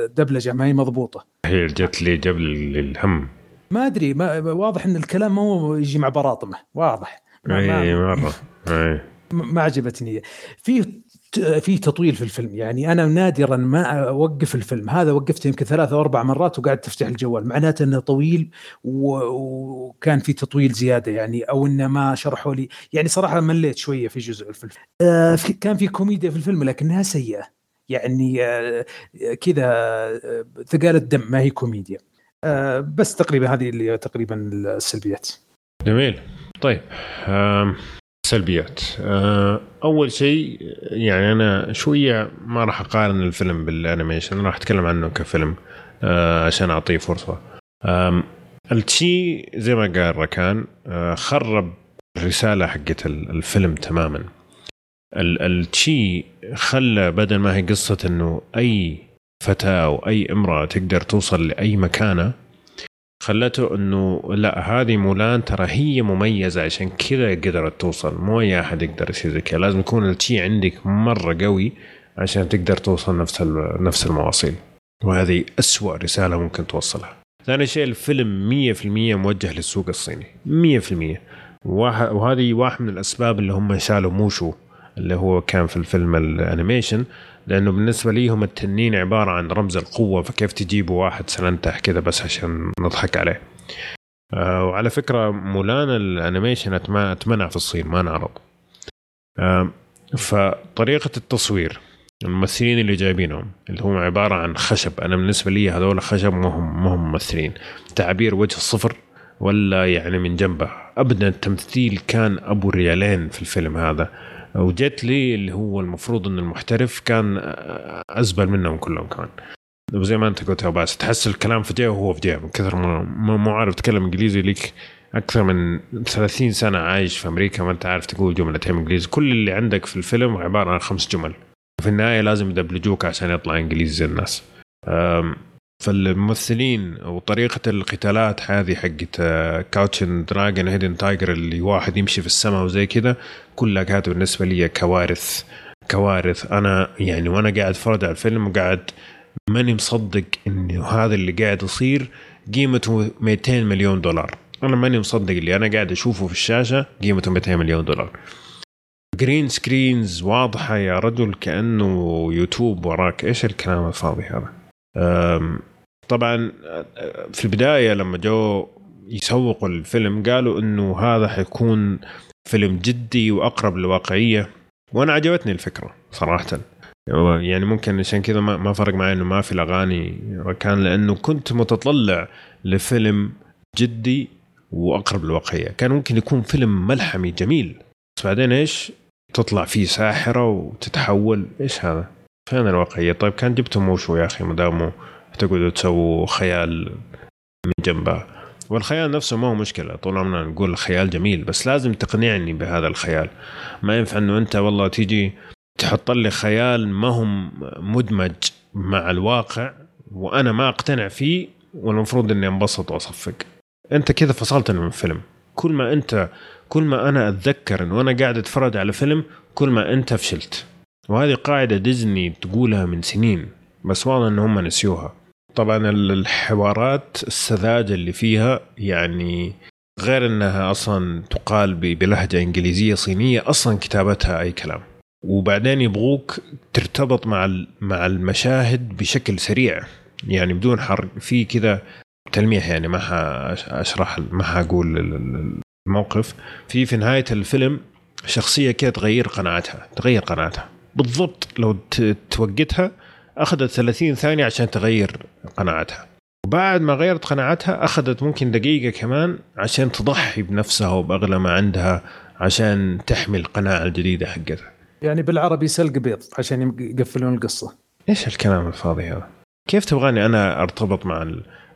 دبلجة ما هي مضبوطة، هي جت لي جبل الهم ما أدري، واضح إن الكلام مو يجي مع براطمه واضح. ما عجبتني. في تطويل في الفيلم، يعني أنا نادرا ما أوقف الفيلم، هذا وقفته يمكن 3 أو 4 مرات وقعدت تفتح الجوال، معناته إنه طويل وكان في تطويل زيادة يعني، أو إنه ما شرحوا لي يعني صراحة مليت شوية في جزء الفيلم. كان في كوميديا في الفيلم لكنها سيئة يعني كذا ثقالة دم، ما هي كوميديا. بس تقريبا هذه اللي تقريبا السلبيات. جميل. طيب سلبيات. أول شيء يعني أنا شوية ما راح أقارن الفيلم بالأنيميشن، راح أتكلم عنه كفيلم عشان أعطيه فرصة. الشيء زي ما قال ركان خرب الرسالة حقت الفيلم تماما. الشيء خلى بدل ما هي قصة أنه أي فتاة أو أي امرأة تقدر توصل لأي مكانة، خلته أنه لا، هذه مولان ترى هي مميزة عشان كذا قدرت توصل، مو أي أحد يقدر شيء زي كذا، لازم يكون الشيء عندك مرة قوي عشان تقدر توصل نفس المواصيل، وهذه أسوأ رسالة ممكن توصلها. ثاني شيء الفيلم 100% موجه للسوق الصيني 100%، وهذه واحد من الأسباب اللي هم شالوا موشو اللي هو كان في الفيلم الانيميشن، لأنه بالنسبة ليهم التنين عبارة عن رمز القوة، فكيف تجيبوا واحد سننتح كذا بس عشان نضحك عليه. وعلى فكرة مولان الانيميشن اتمنع في الصين ما نعرض. فطريقة التصوير، الممثلين اللي جايبينهم اللي هم عبارة عن خشب، أنا بالنسبة لي هذول خشب، ما هم ممثلين. تعبير وجه صفر ولا يعني من جنبه أبدا. التمثيل كان أبو ريالين في الفيلم هذا، وجت لي اللي هو المفروض أن المحترف كان أزبل منهم كلهم كمان. وزي ما أنت قلت بس تحس الكلام في جهة وهو في جهة، من كثر ما عارف تكلم إنجليزي، لك أكثر من 30 سنة عايش في أمريكا ما أنت عارف تقول جملتين إنجليزي. كل اللي عندك في الفيلم عبارة عن 5 جمل، في النهاية لازم يدبلجوك عشان يطلع إنجليزي الناس. فالممثلين وطريقة القتالات هذه حقت كاوتشن دراجون هيدن تايجر اللي واحد يمشي في السماء وزي كده، كلها كانت بالنسبة لي كوارث. أنا يعني وأنا قاعد فرد على الفيلم وقاعد ماني مصدق إنه هذا اللي قاعد يصير قيمته $200 مليون، أنا ماني مصدق اللي أنا قاعد أشوفه في الشاشة قيمته $200 مليون. جرين سكرينز واضحة يا رجل، كأنه يوتيوب وراك، إيش الكلام الفاضي هذا؟ طبعا في البداية لما جو يسوقوا الفيلم قالوا انه هذا حيكون فيلم جدي واقرب للواقعية، وانا عجبتني الفكرة صراحة. يعني ممكن عشان كذا ما فرق معي انه ما في الاغاني كان، لانه كنت متطلع لفيلم جدي واقرب للواقعية، كان ممكن يكون فيلم ملحمي جميل، بس بعدين ايش تطلع فيه ساحرة وتتحول إيش هذا؟ فين الواقعية؟ طيب كان جبتوا موشو يا أخي مدامه تقعدوا تسووا خيال من جنبه. والخيال نفسه ما هو مشكلة طول عمرنا نقول الخيال جميل, بس لازم تقنعني بهذا الخيال. ما ينفع أنه أنت والله تيجي تحط لي خيال ما هم مدمج مع الواقع وأنا ما أقتنع فيه والمفروض أني أنبسط وأصفق. أنت كذا فصلت من الفيلم. كل ما أنا أتذكر أن وأنا قاعد أتفرج على فيلم كل ما أنت فشلت. وهذه قاعدة ديزني تقولها من سنين بس واضح أن هم نسيوها. طبعا الحوارات السذاجة اللي فيها يعني غير أنها أصلا تقال بلهجة إنجليزية صينية أصلا كتابتها أي كلام, وبعدين يبغوك ترتبط مع المشاهد بشكل سريع يعني بدون حرق. في كذا تلميح يعني ما هشرح ما هقول الموقف. في نهاية الفيلم شخصية كده تغير قناعتها بالضبط. لو توقتها أخذت 30 ثانية عشان تغير قناعتها, وبعد ما غيرت قناعتها أخذت ممكن دقيقة كمان عشان تضحي بنفسها وبأغلى ما عندها عشان تحمي القناعة الجديدة حقتها. يعني بالعربي سلق بيض عشان يقفلون القصة. إيش الكلام الفاضي هذا؟ كيف تبغاني أنا أرتبط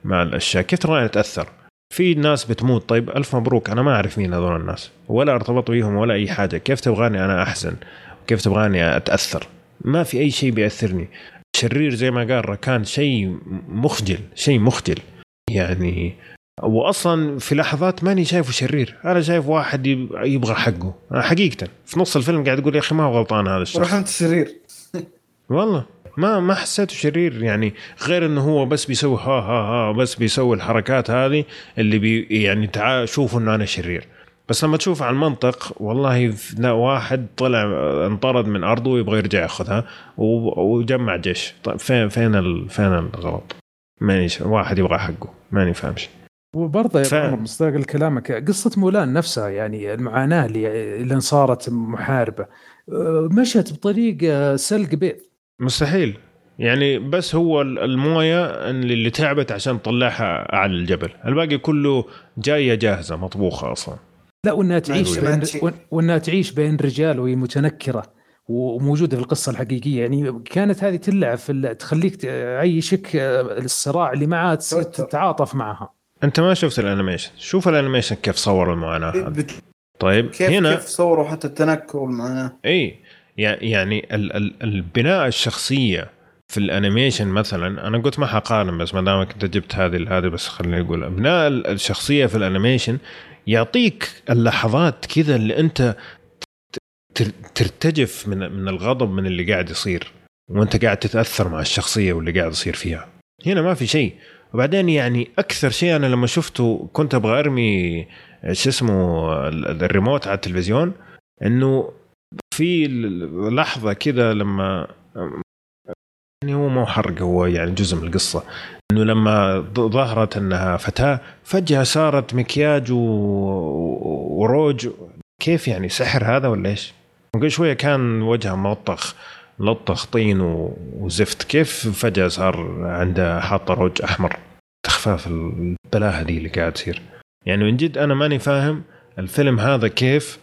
مع الأشياء؟ كيف تبغاني أتأثر؟ في ناس بتموت, طيب ألف مبروك, أنا ما أعرف مين هذول الناس ولا أرتبط بيهم ولا أي حاجة. كيف تبغاني أنا أحزن؟ كيف تبغاني أتأثر؟ ما في أي شيء بيأثرني. شرير زي ما قال كان شيء مخجل يعني. وأصلا في لحظات ماني شايفه شرير, أنا شايف واحد يبغى حقه. أنا حقيقة في نص الفيلم قاعد أقول يا أخي ما هو غلطان هذا الشخص, رحمة شرير والله ما حسيته شرير يعني, غير إنه هو بس بيسوي بس بيسوي الحركات هذه اللي يعني شوفوا إنه أنا شرير. بس لما تشوف على المنطق والله واحد طلع انطرد من أرضه ويبغى يرجع يأخذها وجمع جيش. طيب فين الغلط؟ مانيش واحد يبغى حقه, ماني فاهمش. وبرضه يا مصداق كلامك قصة مولان نفسها يعني المعاناة اللي صارت محاربة مشت بطريقة سلق بيض مستحيل يعني. بس هو الموية اللي تعبت عشان طلعها على الجبل, الباقي كله جاية جاهزة مطبوخة أصلا. لا وإنها تعيش بين رجال وهي متنكرة وموجودة في القصة الحقيقية يعني. كانت هذه تلعب في تخليك تعيشك الصراع اللي معها تتعاطف معها. أنت ما شفت الأنيميشن؟ شوف الأنيميشن كيف صور المعاناة. طيب كيف صوروا حتى التنكر والمعاناة. أي يعني البناء الشخصية في الأنيميشن مثلا, أنا قلت ما حقارن بس ما دامك أنت جبت هذه بس خليني أقول بناء الشخصية في الأنيميشن يعطيك اللحظات كذا اللي أنت ترتجف من الغضب من اللي قاعد يصير وأنت قاعد تتأثر مع الشخصية واللي قاعد يصير فيها. هنا ما في شيء. وبعدين يعني أكثر شيء أنا لما شفته كنت أبغى أرمي الريموت على التلفزيون, إنه في لحظة كذا لما يعني هو مو حرق, هو يعني جزء من القصة, إنه لما ظهرت أنها فتاة فجأة صارت مكياج وروج. كيف يعني سحر هذا ولا إيش؟ ممكن شوية كان وجهها ملطخ طين وزفت, كيف فجأة صار عندها حاطة روج أحمر؟ تخفاف البلاهة دي اللي قاعد تصير يعني. من جد أنا ماني فاهم الفيلم هذا كيف.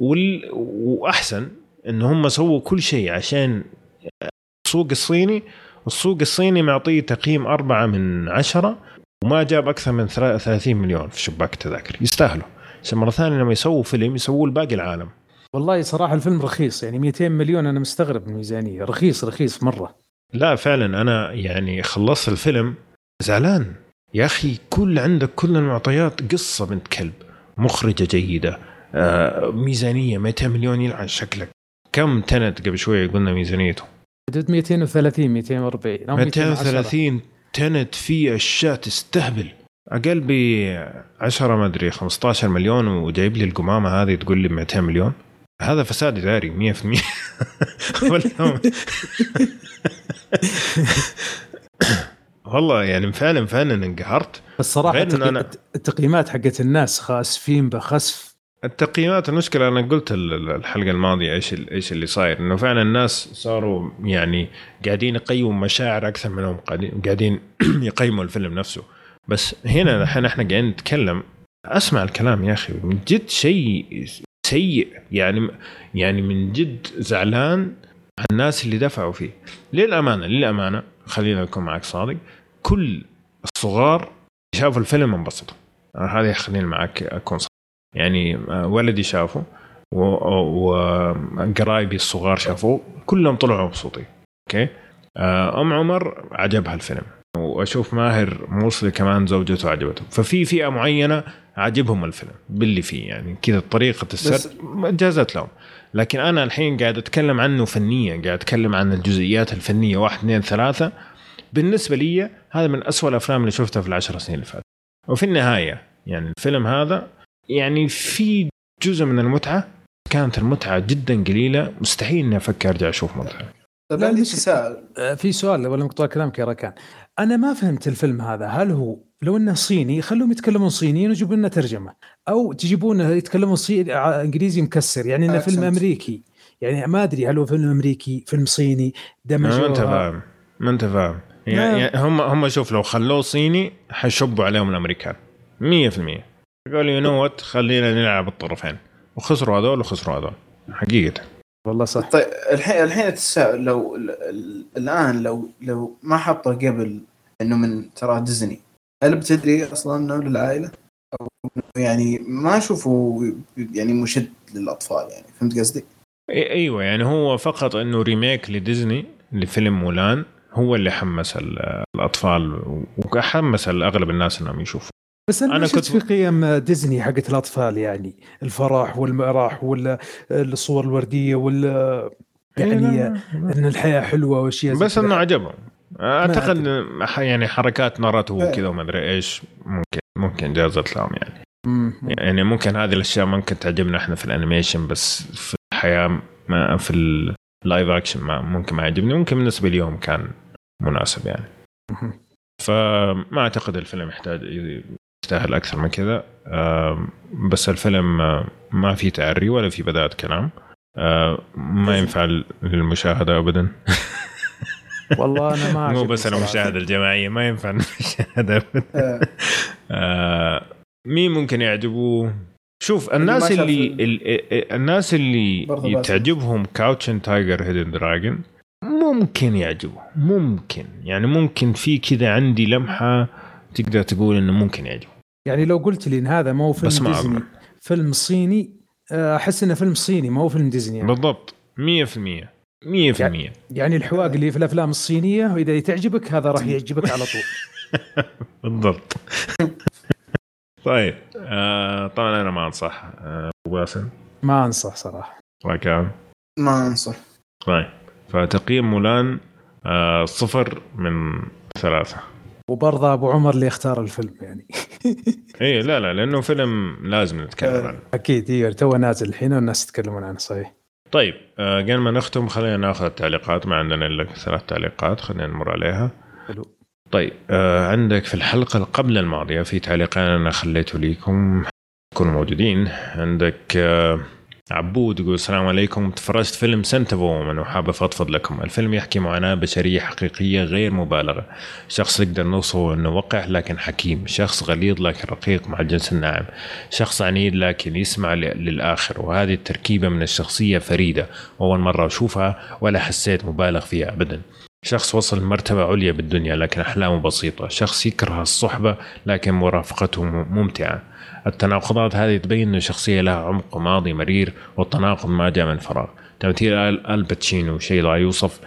وأحسن إن هم سووا كل شيء عشان السوق الصيني. السوق الصيني معطيه تقييم 4/10 وما جاب أكثر من 30 مليون في شباك التذاكر. يستاهلوا عشان مرة ثانية لما يسووا فيلم يسووا الباقي العالم. والله صراحة الفيلم رخيص يعني 200 مليون, أنا مستغرب من الميزانية. رخيص مرة. لا فعلا أنا يعني خلصت الفيلم زعلان يا أخي. عندك كل المعطيات, قصة بنت كلب, مخرجة جيدة, ميزانية 200 مليون يلعن شكلك. كم تنت قبل شوية قلنا ميزانيته حدود 230 240 230. تنت في أشياء تستهبل أقل ب10 مدري 15 مليون وجايب لي القمامة هذه تقول لي 200 مليون. هذا فساد إداري 100%. والله يعني فعلا انقهرت الصراحة. التقييمات حقت الناس خاسفين بخسف التقييمات. المشكلة أنا قلت الحلقة الماضية إيش اللي صاير, إنه فعلا الناس صاروا يعني قاعدين يقيموا مشاعر أكثر منهم قاعدين يقيموا الفيلم نفسه. بس هنا الحين احنا قاعدين نتكلم, اسمع الكلام يا اخي من جد شيء سيء يعني من جد زعلان الناس اللي دفعوا فيه. للأمانة خلينا نكون معك صادق، كل الصغار شافوا الفيلم انبسطوا، هذه خلينا معك أكون صادق. يعني ولدي شافه وقرايبي الصغار شافوه، كلهم طلعوا مبسوطين. أوكي، أم عمر عجبها الفيلم، وأشوف ماهر موصل كمان زوجته عجبته، ففي فئة معينة عجبهم الفيلم باللي فيه، يعني كذا طريقة السرد جازت لهم. لكن أنا الحين قاعد أتكلم عنه فنيا، قاعد أتكلم عن الجزئيات الفنية 1، 2، 3. بالنسبة لي هذا من أسوأ الأفلام اللي شفتها في 10 سنين اللي فاتت. وفي النهاية يعني الفيلم هذا يعني في جزء من المتعة، كانت المتعة جدا قليلة، مستحيل أن أفكر أرجع أشوف متعة. طب عندي سؤال، في سؤال ولا مقطع كلامك يا ركان، أنا ما فهمت الفيلم هذا، هل هو لو إنه صيني خلوهم يتكلمون صينيين وجيبوا لنا ترجمة، أو تجيبونه يتكلمون صيني إنجليزي مكسر، يعني إنه فيلم أمريكي، يعني ما أدري هل هو فيلم أمريكي فيلم صيني دمجوها. ما أنت فاهم يعني هم شوف لو خلوه صيني حيشبوا عليهم الأمريكان 100%. قالوا ينوت خلينا نلعب الطرفين، وخسروا هذول وخسروا هذول حقيقة والله صح. طيب الحين لو الآن لو ما حطه قبل إنه من ترى ديزني، هل بتدري أصلاً إنه للعائلة أو يعني ما شوفوا يعني مشد للأطفال، يعني فهمت قصدي؟ أيوة، يعني هو فقط إنه ريميك لديزني لفيلم مولان هو اللي حمس الأطفال وحمس الأغلب الناس إنهم يشوفوا. بس أنا كنت في قيم ديزني حقت الأطفال، يعني الفرح والمراح والصور الوردية يعني إن الحياة حلوة وأشياء. بس أنه عجبهم أعتقد يعني حركات نارته وكذا وما أدري إيش، ممكن جازت لهم يعني ممكن هذه الأشياء ممكن تعجبنا إحنا في الأنيميشن، بس في الحياة ما في اللايف أكشن ممكن ما يعجبني، ممكن بالنسبة ليهم كان مناسب يعني. فما أعتقد الفيلم يستاهل أكثر من كذا. بس الفيلم ما في تعري ولا في بداية كلام، ما ينفع للمشاهدة أبدا. والله أنا ما مو بس المشاهدة الجماعية ما ينفع المشاهدة أبدا. مين ممكن يعجبوه؟ شوف الناس اللي يتعجبهم كاوتشن تايجر هيدن دراجون ممكن يعجبه، ممكن يعني ممكن في كذا عندي لمحة تقدر تقول إنه ممكن يعجبه. يعني لو قلت لي إن هذا ما هو فيلم ديزني فيلم صيني، أحس إنه فيلم صيني ما هو فيلم ديزني يعني. بالضبط 100%. يعني الحواق اللي في الأفلام الصينية وإذا تعجبك هذا راح يعجبك على طول. بالضبط. طيب طبعا أنا ما أنصح أبو باسم، ما أنصح صراحة ركان، ما أنصح. طيب فتقييم مولان 0/3. وبرضه أبو عمر اللي اختار الفيلم يعني. إيه لا لأنه فيلم لازم نتكلم عنه أكيد. إيه توه نازل الحين والناس يتكلمون عنه صحيح. طيب قبل ما نختم خلينا نأخذ تعليقات، ما عندنا إلا 3 تعليقات خلينا نمر عليها. حلو. طيب عندك في الحلقة قبل الماضية في تعليقين أنا خليته ليكم كونوا موجودين. عندك عبود يقول السلام عليكم، تفرجت فيلم سنت بومن وحابب أفضفض لكم. الفيلم يحكي معاناة بشرية حقيقية غير مبالغة، شخص نقدر نوصفه أنه وقح لكن حكيم، شخص غليظ لكن رقيق مع الجنس الناعم، شخص عنيد لكن يسمع للآخر. وهذه التركيبة من الشخصية فريدة، أول مرة أشوفها ولا حسيت مبالغ فيها أبدا. شخص وصل لمرتبة عليا بالدنيا لكن أحلامه بسيطة، شخص يكره الصحبة لكن مرافقته ممتعة. التناقضات هذه تبين أن الشخصية لها عمق وماضي مرير، والتناقض ما جاء من فراغ. تمثيل آل باتشينو شيء لا يوصف،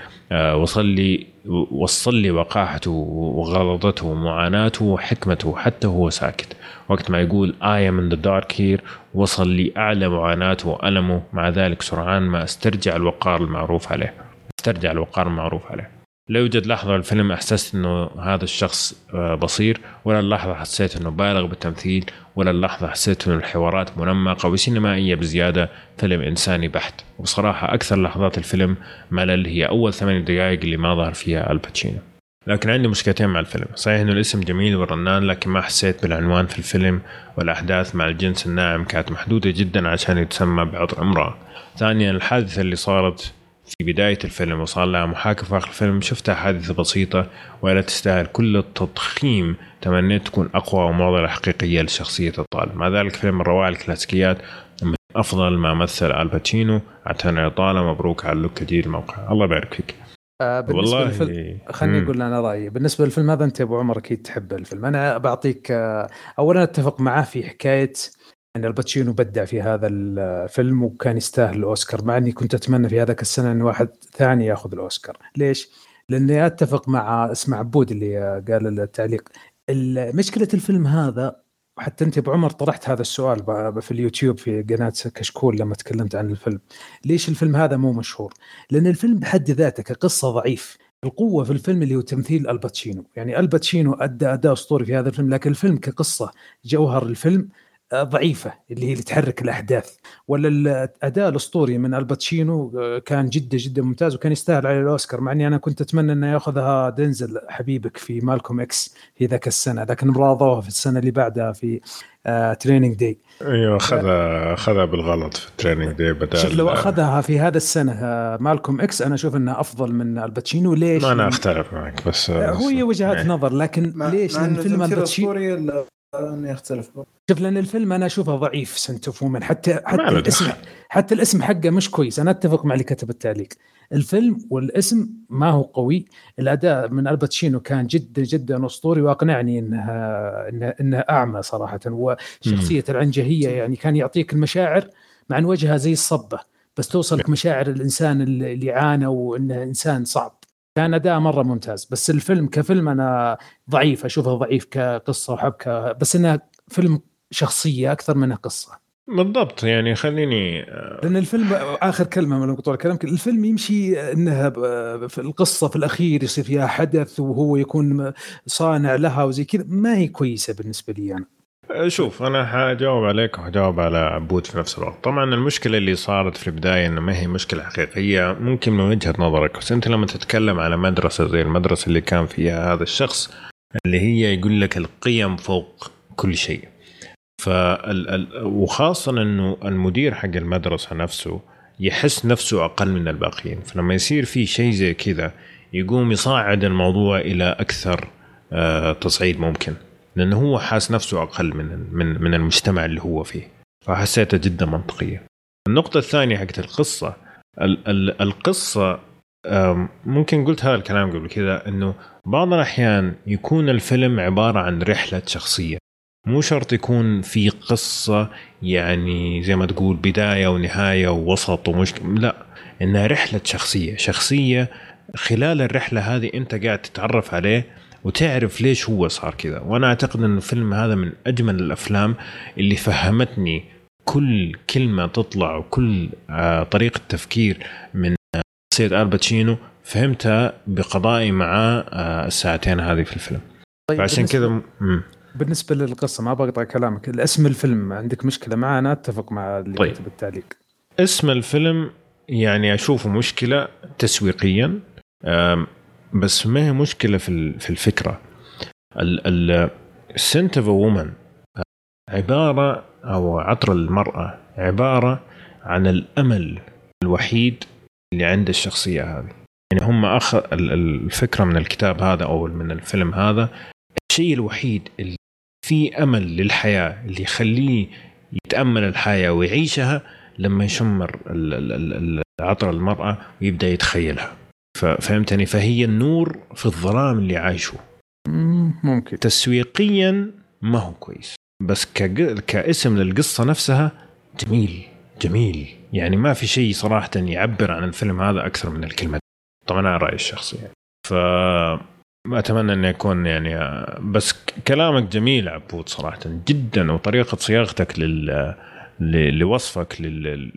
وصل لي وقاحته وغلطته ومعاناته وحكمته حتى هو ساكت. وقت ما يقول I am in the dark here وصل لي أعلى معاناته وألمه، مع ذلك سرعان ما استرجع الوقار المعروف عليه. لا يوجد لحظة الفيلم أحسست أنه هذا الشخص بصير، ولا اللحظة حسيت أنه بالغ بالتمثيل، ولا اللحظة حسيت أنه الحوارات منمقة وسينمائية بزيادة. فيلم إنساني بحت، وبصراحة أكثر لحظات الفيلم ملل هي أول 8 دقائق اللي ما ظهر فيها الباتشينو. لكن عندي مشكلتين مع الفيلم، صحيح أنه الاسم جميل ورنان لكن ما حسيت بالعنوان في الفيلم، والأحداث مع الجنس الناعم كانت محدودة جدا عشان يتسمى بعطر امرأة. ثانيا الحادثة اللي صارت في بداية الفيلم وصار لها محاكاة في آخر الفيلم شفتها حادثة بسيطة ولا تستاهل كل التضخيم، تمنيت تكون أقوى ومعضلة حقيقية لشخصية الطالب. مع ذلك فيلم الروائع الكلاسيكيات أفضل ممثل آل باتشينو عتان عطالة. مبروك على اللوك دي الموقع, الله يبارك فيك. بالنسبة للفيلم خلني أقول أنا رأيي بالنسبة للفيلم هذا. أنت أبو عمر أكيد تحب الفيلم. أنا بعطيك أولا أتفق معاه في حكاية أن الباتشينو بدع في هذا الفيلم وكان يستاهل الأوسكار, مع أني كنت أتمنى في هذاك السنة أن واحد ثاني يأخذ الأوسكار. ليش؟ لأني أتفق مع اسمع عبود اللي قال التعليق. مشكلة الفيلم هذا, وحتى أنت أبو عمر طرحت هذا السؤال في اليوتيوب في قناة كشكول لما تكلمت عن الفيلم, ليش الفيلم هذا مو مشهور؟ لأن الفيلم بحد ذاته كقصة ضعيف. القوة في الفيلم اللي هو تمثيل الباتشينو, يعني الباتشينو أدى أداء أسطوري في هذا الفيلم, لكن الفيلم كقصة جوهر الفيلم ضعيفة اللي هي اللي تحرك الأحداث. ولا الأداء الأسطوري من الباتشينو كان جدا جدا ممتاز وكان يستاهل على الأوسكار, مع أني أنا كنت أتمنى أنه يأخذها دينزل حبيبك في مالكوم إكس في ذاك السنة, لكن راضوها في السنة اللي بعدها في ترينينج داي. أيوة أخذها بالغلط في ترينينج داي بدل. لو أخذها في هذا السنة مالكوم إكس أنا أشوف أنه أفضل من الباتشينو. ليش؟ ما أنا أختلف معك, بس هو وجهات نظر, لكن ليش؟ لأن فيلم الباتشينو أني أختلف. شوف لأن الفيلم أنا أشوفه ضعيف سنتفهمن, حتى الاسم حقه مش كويس. أنا أتفق مع اللي كتب التعليق, الفيلم والاسم ما هو قوي. الأداء من الباتشينو كان جدا جدا أسطوري, وأقنعني إنه أعمى صراحة. وشخصية العنجهية يعني كان يعطيك المشاعر مع أن وجهها زي الصبة, بس توصلك مشاعر الإنسان اللي عانى وإنه إنسان صعب. كان أداء مرة ممتاز, بس الفيلم كفيلم أنا ضعيف, أشوفه ضعيف كقصة وحبكة, بس إنه فيلم شخصية أكثر منها قصة. بالضبط, يعني خليني لأن الفيلم آخر كلمة من المقطوع الكلام, الفيلم يمشي إنها في القصة في الأخير يصير فيها حدث وهو يكون صانع لها وزي كذا, ما هي كويسة بالنسبة لي أنا. شوف أنا هجاوب عليك وهجاوب على عبود في نفس الوقت. طبعا المشكلة اللي صارت في البداية إن ما هي مشكلة حقيقية ممكن من وجهة نظرك, بس أنت لما تتكلم على مدرسة زي المدرسة اللي كان فيها هذا الشخص اللي هي يقول لك القيم فوق كل شيء, وخاصة أنه المدير حق المدرسة نفسه يحس نفسه أقل من الباقيين, فلما يصير في شيء زي كذا يقوم يصعد الموضوع إلى أكثر تصعيد ممكن, لأنه هو حاس نفسه أقل من المجتمع اللي هو فيه. فحسيته جدا منطقية. النقطة الثانية حقت القصة, القصة ممكن قلت هذا الكلام قبل كذا, أنه بعض الأحيان يكون الفيلم عبارة عن رحلة شخصية, مو شرط يكون في قصة يعني زي ما تقول بداية ونهاية ووسط ومشكلة, لا, إنها رحلة شخصية خلال الرحلة هذه أنت قاعد تتعرف عليه وتعرف ليش هو صار كذا. وأنا أعتقد أن الفيلم هذا من أجمل الأفلام اللي فهمتني كل كلمة تطلع وكل طريقة تفكير من سيد آل باتشينو فهمتها بقضائي مع الساعتين هذه في الفيلم. طيب فعشان كذا بالنسبة للقصة ما بقطع كلامك, الاسم الفيلم عندك مشكلة معه؟ أنا أتفق مع اللي كتب طيب. التعليق اسم الفيلم يعني أشوفه مشكلة تسويقيا, بس ما هي مشكلة في الفكرة. Scent of a Woman عبارة أو عطر المرأة عبارة عن الأمل الوحيد اللي عند الشخصية هذه. يعني هم الفكرة من الكتاب هذا أو من الفيلم هذا, الشيء الوحيد اللي فيه أمل للحياة اللي يخليه يتأمل الحياة ويعيشها لما يشمر عطر المرأة ويبدأ يتخيلها. ففهمتني, فهي النور في الظلام اللي عايشه. ممكن تسويقيا ما هو كويس, بس كاسم للقصة نفسها جميل جميل, يعني ما في شيء صراحة يعبر عن الفيلم هذا أكثر من الكلمة. طبعا أنا رأيي الشخصي يعني. أتمنى أن يكون يعني, بس كلامك جميل عبود صراحة جدا, وطريقة صياغتك لوصفك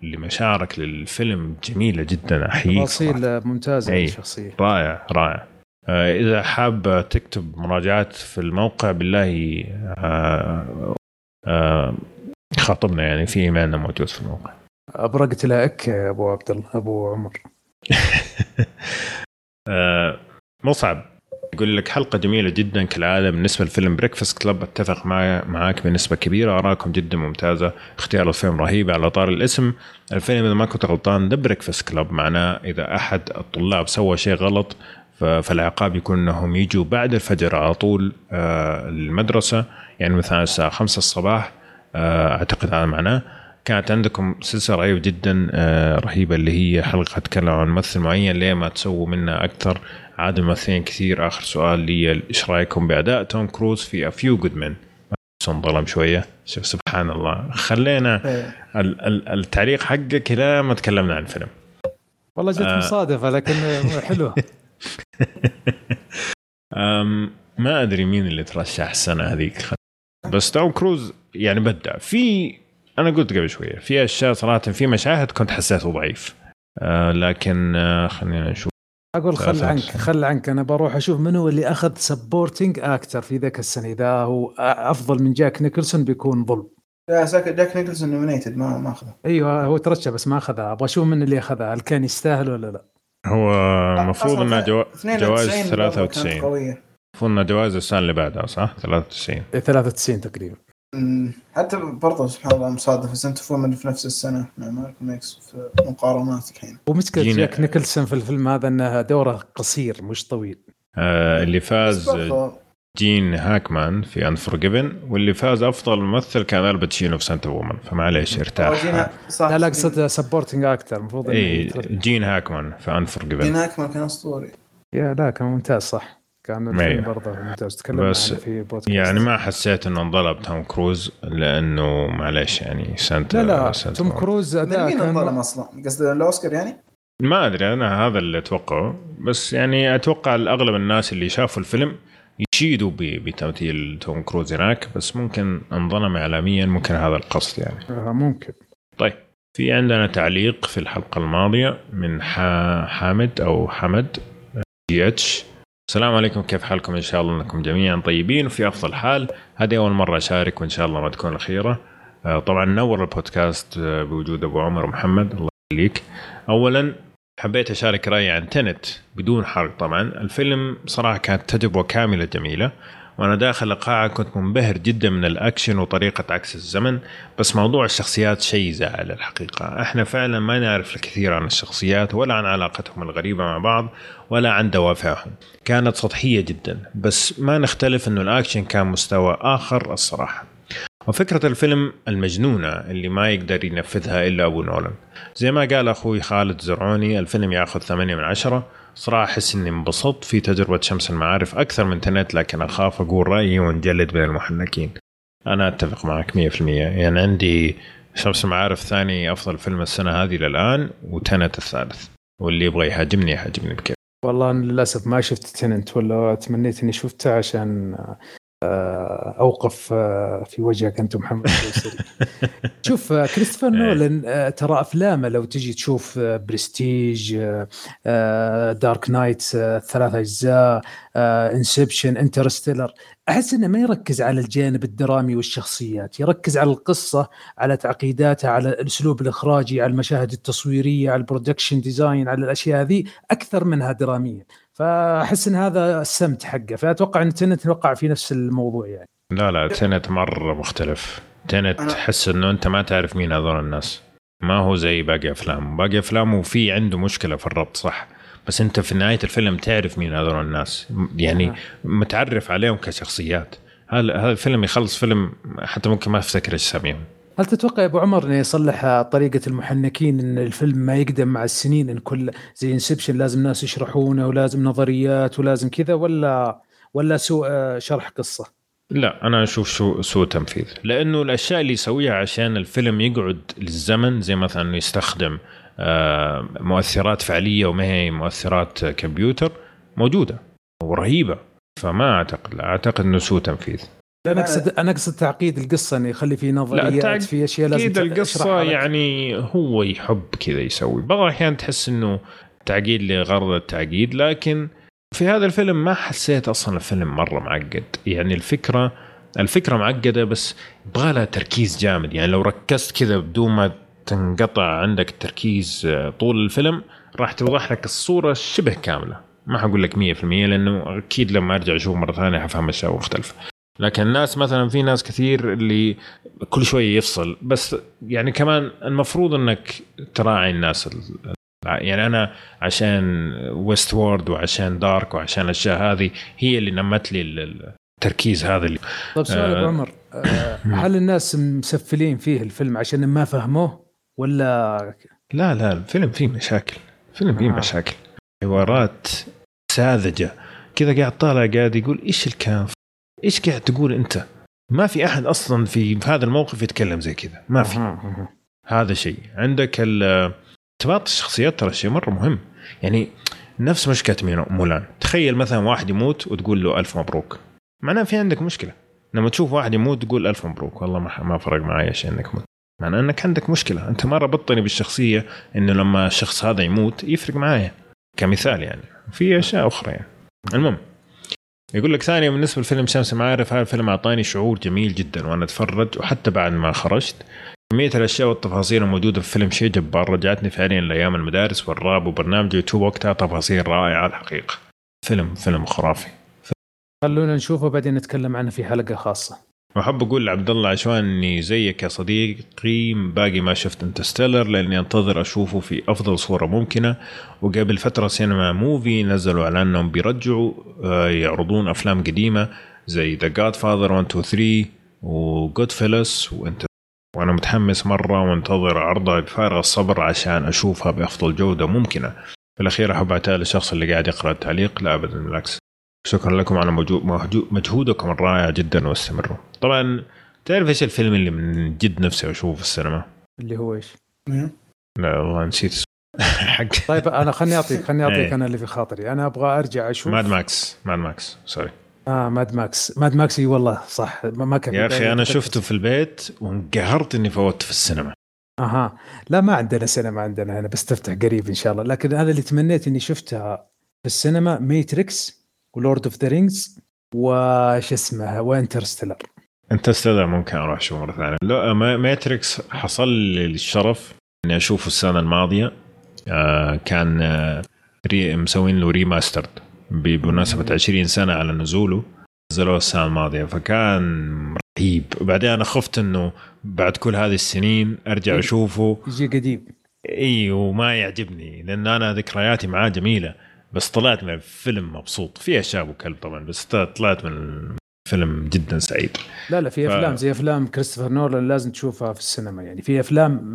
لمشاعرك للفيلم جميلة جدا, أحييك تفاصيل ممتازة للشخصية. رائع رائع. إذا حاب تكتب مراجعات في الموقع بالله خاطبنا, يعني في إيماننا موجود في الموقع. أبرقت لك يا أبو عبد الله أبو عمر. مصعب يقول لك حلقة جميلة جدا كالعادة. بالنسبة لفيلم بريكفاست كلاب اتفق معاك بنسبة كبيرة, أراكم جدا ممتازة, اختيار الفيلم رهيب. على طار الاسم الفيلم إذا ما كنت غلطان ده بريكفاست كلاب, معناه إذا أحد الطلاب سوى شيء غلط فالعقاب يكون أنهم يجوا بعد الفجر على طول المدرسة, يعني مثلا الساعة 5 الصباح أعتقد هذا معناه. كانت عندكم سلسلة رهيبة جدا رهيبة اللي هي حلقة تكلم عن ممثل معين, ليه ما تسووا منها أكثر؟ عاد ممثلين كثير. آخر سؤال لي, إيش رأيكم بأداء توم كروز في A Few Good Men؟ ظلم شوية, شوف سبحان الله, خلينا التعليق حقك لا ما تكلمنا عن الفيلم. والله جت مصادفة لكن حلوة. ما أدري مين اللي ترشح السنة هذيك, بس توم كروز يعني بدع في, أنا قلت قبل شوية في أشياء صراحة, في مشاهد كنت حسيته ضعيف, لكن خلينا نشوف. أقول خل عنك أنا بروح أشوف منو اللي أخذ سبورتينج أكتر في ذاك السنة. إذا هو أفضل من جاك نيكلسون بيكون ظلم. لا جاك نيكلسون نومينيتد ما أخذه. أيوة هو ترشح بس ما أخذه, أبغى أشوف من اللي أخذه, هل كان يستاهل ولا لا. هو مفروض إنه جوائز 93 قوية, مفروض إنه جوائز السنة اللي بعدها صح 93 تقريبا. حتى برضه سبحان الله مصادفة سنتفون من في نفس السنة مع مالكم إكس في مقارنات الحين. ومشكلة جاك نيكلسون في الفيلم هذا أنها دوره قصير مش طويل. اللي فاز جين هاكمان في أنفورجيفن, واللي فاز أفضل ممثل كان آل باتشينو في سنت وومن, فمعليش ارتاح. لا أقصد سبورتنج أكتر مفروض. إيه جين هاكمان في أنفورجيفن. جين هاكمان كان أسطوري. يا لا كان ممتاز صح. كان برضه ممتاز تكلمنا في بودكاست. يعني ما حسيت انه انظلم توم كروز لانه معلش يعني سنت. لا توم كروز اداء كان انظلم اصلا, قصدي الاوسكار يعني ما ادري انا هذا اللي اتوقعه, بس يعني اتوقع الاغلب الناس اللي شافوا الفيلم يشيدوا بتمثيل توم كروز هناك, بس ممكن انظلم اعلاميا, ممكن هذا القصد يعني ممكن. طيب في عندنا تعليق في الحلقة الماضية من حمد جي اتش. السلام عليكم, كيف حالكم؟ إن شاء الله أنكم جميعا طيبين وفي أفضل حال. هذه أول مرة أشارك وإن شاء الله ما تكون الأخيرة. طبعا نور البودكاست بوجود أبو عمر ومحمد, الله يخليك. أولا حبيت أشارك رأيي عن تنت بدون حرق طبعا. الفيلم صراحة كانت تجربة كاملة جميلة, وأنا داخل القاعة كنت منبهر جدا من الأكشن وطريقة عكس الزمن, بس موضوع الشخصيات شيء زعل الحقيقة. إحنا فعلا ما نعرف الكثير عن الشخصيات ولا عن علاقتهم الغريبة مع بعض ولا عن دوافعهم, كانت سطحية جدا. بس ما نختلف أنه الأكشن كان مستوى آخر الصراحة, وفكرة الفيلم المجنونة اللي ما يقدر ينفذها إلا أبو نولان. زي ما قال أخوي خالد زرعوني, الفيلم يأخذ 8/10. صراحة أحس إني انبسطت في تجربة شمس المعارف أكثر من تنت, لكن أخاف أقول رأيي ونجلد بين المحنكين. أنا أتفق معك 100%. يعني عندي شمس المعارف ثاني أفضل فيلم السنة هذه للآن, وتنت الثالث, واللي يبغى يهاجمني بكيف. والله للأسف ما شفت تنت, ولا أتمنيت إني شفتها عشان أوقف في وجهك أنت محمد. شوف كريستوفر نولان ترى أفلامه لو تجي تشوف برستيج, دارك نايت 3 أجزاء, إنسبشن, انترستيلر, أحس أنه ما يركز على الجانب الدرامي والشخصيات, يركز على القصة, على تعقيداتها, على الأسلوب الإخراجي, على المشاهد التصويرية, على البرودكشن ديزاين, على الأشياء هذه أكثر منها دراميا. فأحس أن هذا السمت حقه, فأتوقع أن تنت وقع في نفس الموضوع يعني. لا تنت مرة مختلف. تنت تحس أنه أنت ما تعرف مين هذول الناس, ما هو زي باقي أفلامه وفي عنده مشكلة في الربط صح, بس أنت في نهاية الفيلم تعرف مين هذول الناس, يعني متعرف عليهم كشخصيات. هذا الفيلم يخلص فيلم حتى ممكن ما أفتكر اسميهم. هل تتوقع يا أبو عمر أن يصلح طريقة المحنكين أن الفيلم ما يقدم مع السنين, أن كل زي إنسبشن لازم ناس يشرحونه ولازم نظريات ولازم كذا, ولا سوء شرح قصة؟ لا أنا أشوف سوء تنفيذ, لأنه الأشياء اللي يسويها عشان الفيلم يقعد للزمن, زي مثلا أنه يستخدم مؤثرات فعلية وما هي مؤثرات كمبيوتر, موجودة ورهيبة. فما أعتقد أنه سوء تنفيذ. أنا أقصد تعقيد القصة, أن يخلي فيه نظريات, في أشياء لازم تعقيد القصة. يعني هو يحب كذا يسوي, بعض الأحيان تحس أنه تعقيد لغرض التعقيد, لكن في هذا الفيلم ما حسيت أصلا الفيلم مرة معقد. يعني الفكرة معقدة بس يبغالها تركيز جامد. يعني لو ركزت كذا بدون ما تنقطع عندك التركيز طول الفيلم, راح توضح لك الصورة شبه كاملة. ما هقول لك 100%, لأنه أكيد لما أرجع أشوف مرة ثانية هفهم أشياء مختلفة. لكن الناس مثلا في ناس كثير اللي كل شوية يفصل, بس يعني كمان المفروض انك تراعي الناس. يعني انا عشان ويست وورد وعشان دارك وعشان الاشياء هذه هي اللي نمت لي التركيز هذا. طب سؤال عمر, هل الناس مسفلين فيه الفيلم عشان ما فهموه ولا لا؟ لا الفيلم فيه مشاكل، الفيلم فيه مشاكل، حوارات ساذجة كذا، قاعد طالع قاعد يقول إيش الكاف، إيش قاعد تقول أنت؟ ما في أحد أصلا في هذا الموقف يتكلم زي كذا، ما في. هذا شيء. عندك ارتباط الشخصيات، ترى شيء مرة مهم. يعني نفس مشكلة مولان، تخيل مثلا واحد يموت وتقول له ألف مبروك، معناه في عندك مشكلة. لما تشوف واحد يموت تقول ألف مبروك، والله ما فرق معي شيء إنك موت، معناه إنك عندك مشكلة. أنت ما ربطتني بالشخصية إنه لما الشخص هذا يموت يفرق معايا، كمثال يعني. في أشياء أخرى يعني. المهم يقول لك ثانية بالنسبة لفيلم شمس معارف، هذا الفيلم أعطاني شعور جميل جدا وأنا أتفرج، وحتى بعد ما خرجت كمية الأشياء والتفاصيل الموجودة في الفيلم شيء جبار. رجعتني فعليا لأيام المدارس والراب وبرنامج يوتيوب وقتها، تفاصيل رائعة الحقيقة. فيلم خرافي، خلونا نشوفه بعدين نتكلم عنه في حلقة خاصة. وحب أقول لعبد الله عشوان إني زيك يا صديقي باقي ما شفت انترستيلر، لأني أنتظر أشوفه في أفضل صورة ممكنة. وقبل فترة سينما موفي نزلوا إعلان إنهم بيرجعوا يعرضون أفلام قديمة زي The Godfather 1, 2, 3 و Goodfellas وانت، وأنا متحمس مرة وانتظر عرضها بفارغ الصبر عشان أشوفها بأفضل جودة ممكنة. في الأخير أحب أعتذر للشخص اللي قاعد يقرأ التعليق، لا أبدا بالعكس، شكرا لكم على مجهودكم الرائع جدا واستمروا. طبعا تعرف ايش الفيلم اللي من جد نفسي اشوفه في السينما اللي هو ايش؟ لا والله نسيت حق. طيب انا خلني اعطيك انا اللي في خاطري، انا ابغى ارجع اشوف ماد ماكس. سوري ماد ماكس. اي والله صح، ما كان يا اخي انا شفته في البيت وانقهرت اني فوتته في السينما. لا ما عندنا سينما عندنا هنا، بس تفتح قريب ان شاء الله. لكن انا اللي تمنيت اني شفتها في السينما ماتريكس ولورد اوف ذا رينجز وش اسمها وانترستيلر. انترستيلر ممكن اروح اشوفه مره ثانيه. لا ماتريكس حصل لي الشرف اني اشوفه السنه الماضيه، كان مسوين له ريماسترد بمناسبه 20 سنه على نزوله، نزلوه السنه الماضيه فكان رهيب. وبعدين انا خفت انه بعد كل هذه السنين ارجع اشوفه يجي قديم وما يعجبني، لان انا ذكرياتي معاه جميله. بس طلعت من الفيلم مبسوط، فيه شاب وكلب طبعا، بس طلعت من الفيلم جدا سعيد. لا في أفلام زي أفلام كريستوفر نولان لازم تشوفها في السينما، يعني في أفلام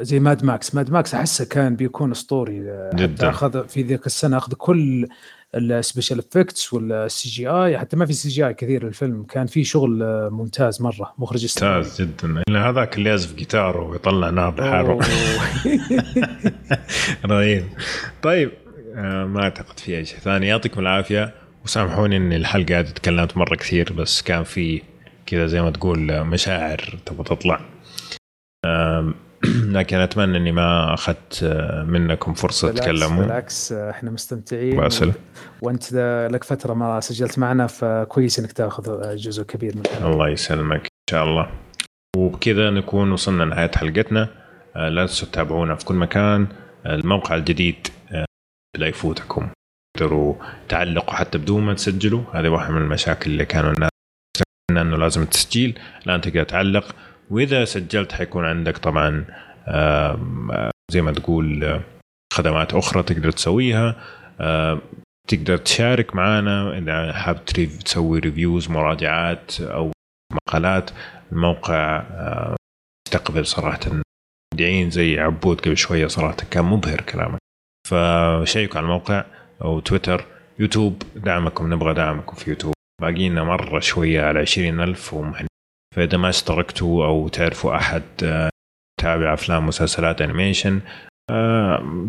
زي ماد ماكس أحسه كان بيكون أسطوري جدا. أخذ في ذيك السنة أخذ كل السبيشال إفكتس والسي جي آي، حتى ما في سي جي آي كثير الفيلم، كان فيه شغل ممتاز مرة مخرج ممتاز جدا. إلا هذاك اللي يعزف جيتاره ويطلع نار بحاره رهيب. طيب ما أعتقد فيه أي شيء ثاني، يعطيكم العافية وسامحوني إن الحلقة هذه تكلمت مرة كثير، بس كان في كذا زي ما تقول مشاعر تبغى تطلع، لكن أتمنى إني ما أخذت منكم فرصة تكلموا. بالعكس إحنا مستمتعين وأنت لك فترة ما سجلت معنا، فكويس إنك تأخذ جزء كبير منها. الله يسلمك إن شاء الله. وبكذا نكون وصلنا نهاية حلقتنا. لا تنسوا تتابعونا في كل مكان، الموقع الجديد لا يفوتكم، تقدروا تعلقوا حتى بدون ما تسجلوا. هذه واحدة من المشاكل اللي كانوا الناس إنه لازم التسجيل، الآن تقدر تعلق، وإذا سجلت حيكون عندك طبعا زي ما تقول خدمات أخرى تقدر تسويها، تقدر تشارك معنا إذا حاب تسوي ريفيوز، مراجعات أو مقالات. الموقع تستقبل صراحة مدعين زي عبود قبل شوية، صراحة كان مبهر كلامك، فشيكوا على الموقع أو تويتر يوتيوب، دعمكم نبغى دعمكم في يوتيوب، باقينا مرة شوية على 20,000 ومهن. فإذا ما اشتركتوا أو تعرفوا أحد تابع أفلام مسلسلات أنيميشن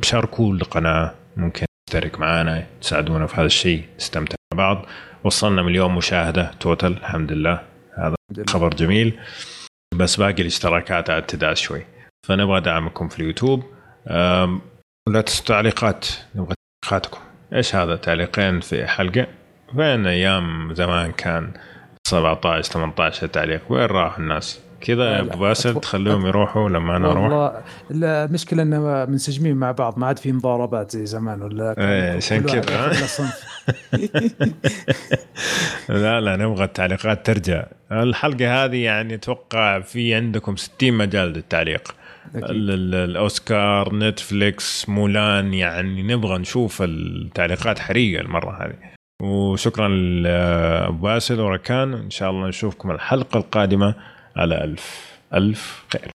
شاركوا القناة، ممكن تشترك معنا تساعدونا في هذا الشيء، نستمتع مع بعض. وصلنا 1,000,000 مشاهدة توتال، الحمد لله، هذا خبر جميل، بس باقي الاشتراكات على التداس شوي، فنبغى دعمكم في اليوتيوب. ولا تنسوا تعليقات، نبغى تعليقاتكم. ايش هذا تعليقين في حلقة؟ فين ايام زمان كان 17 18 تعليق، وين راح الناس كذا؟ ابو باسل تخلوهم يروحوا لما انا اروح. والله المشكلة اننا منسجمين مع بعض، ما عاد في مضاربات زي زمان ولا عشان كذا. لا نبغى التعليقات ترجع. الحلقة هذه يعني اتوقع في عندكم 60 مجال للتعليق، الأوسكار، نتفليكس، مولان، يعني نبغى نشوف التعليقات حرية المرة هذه. وشكرا لباسل وركان. إن شاء الله نشوفكم الحلقة القادمة على ألف ألف خير.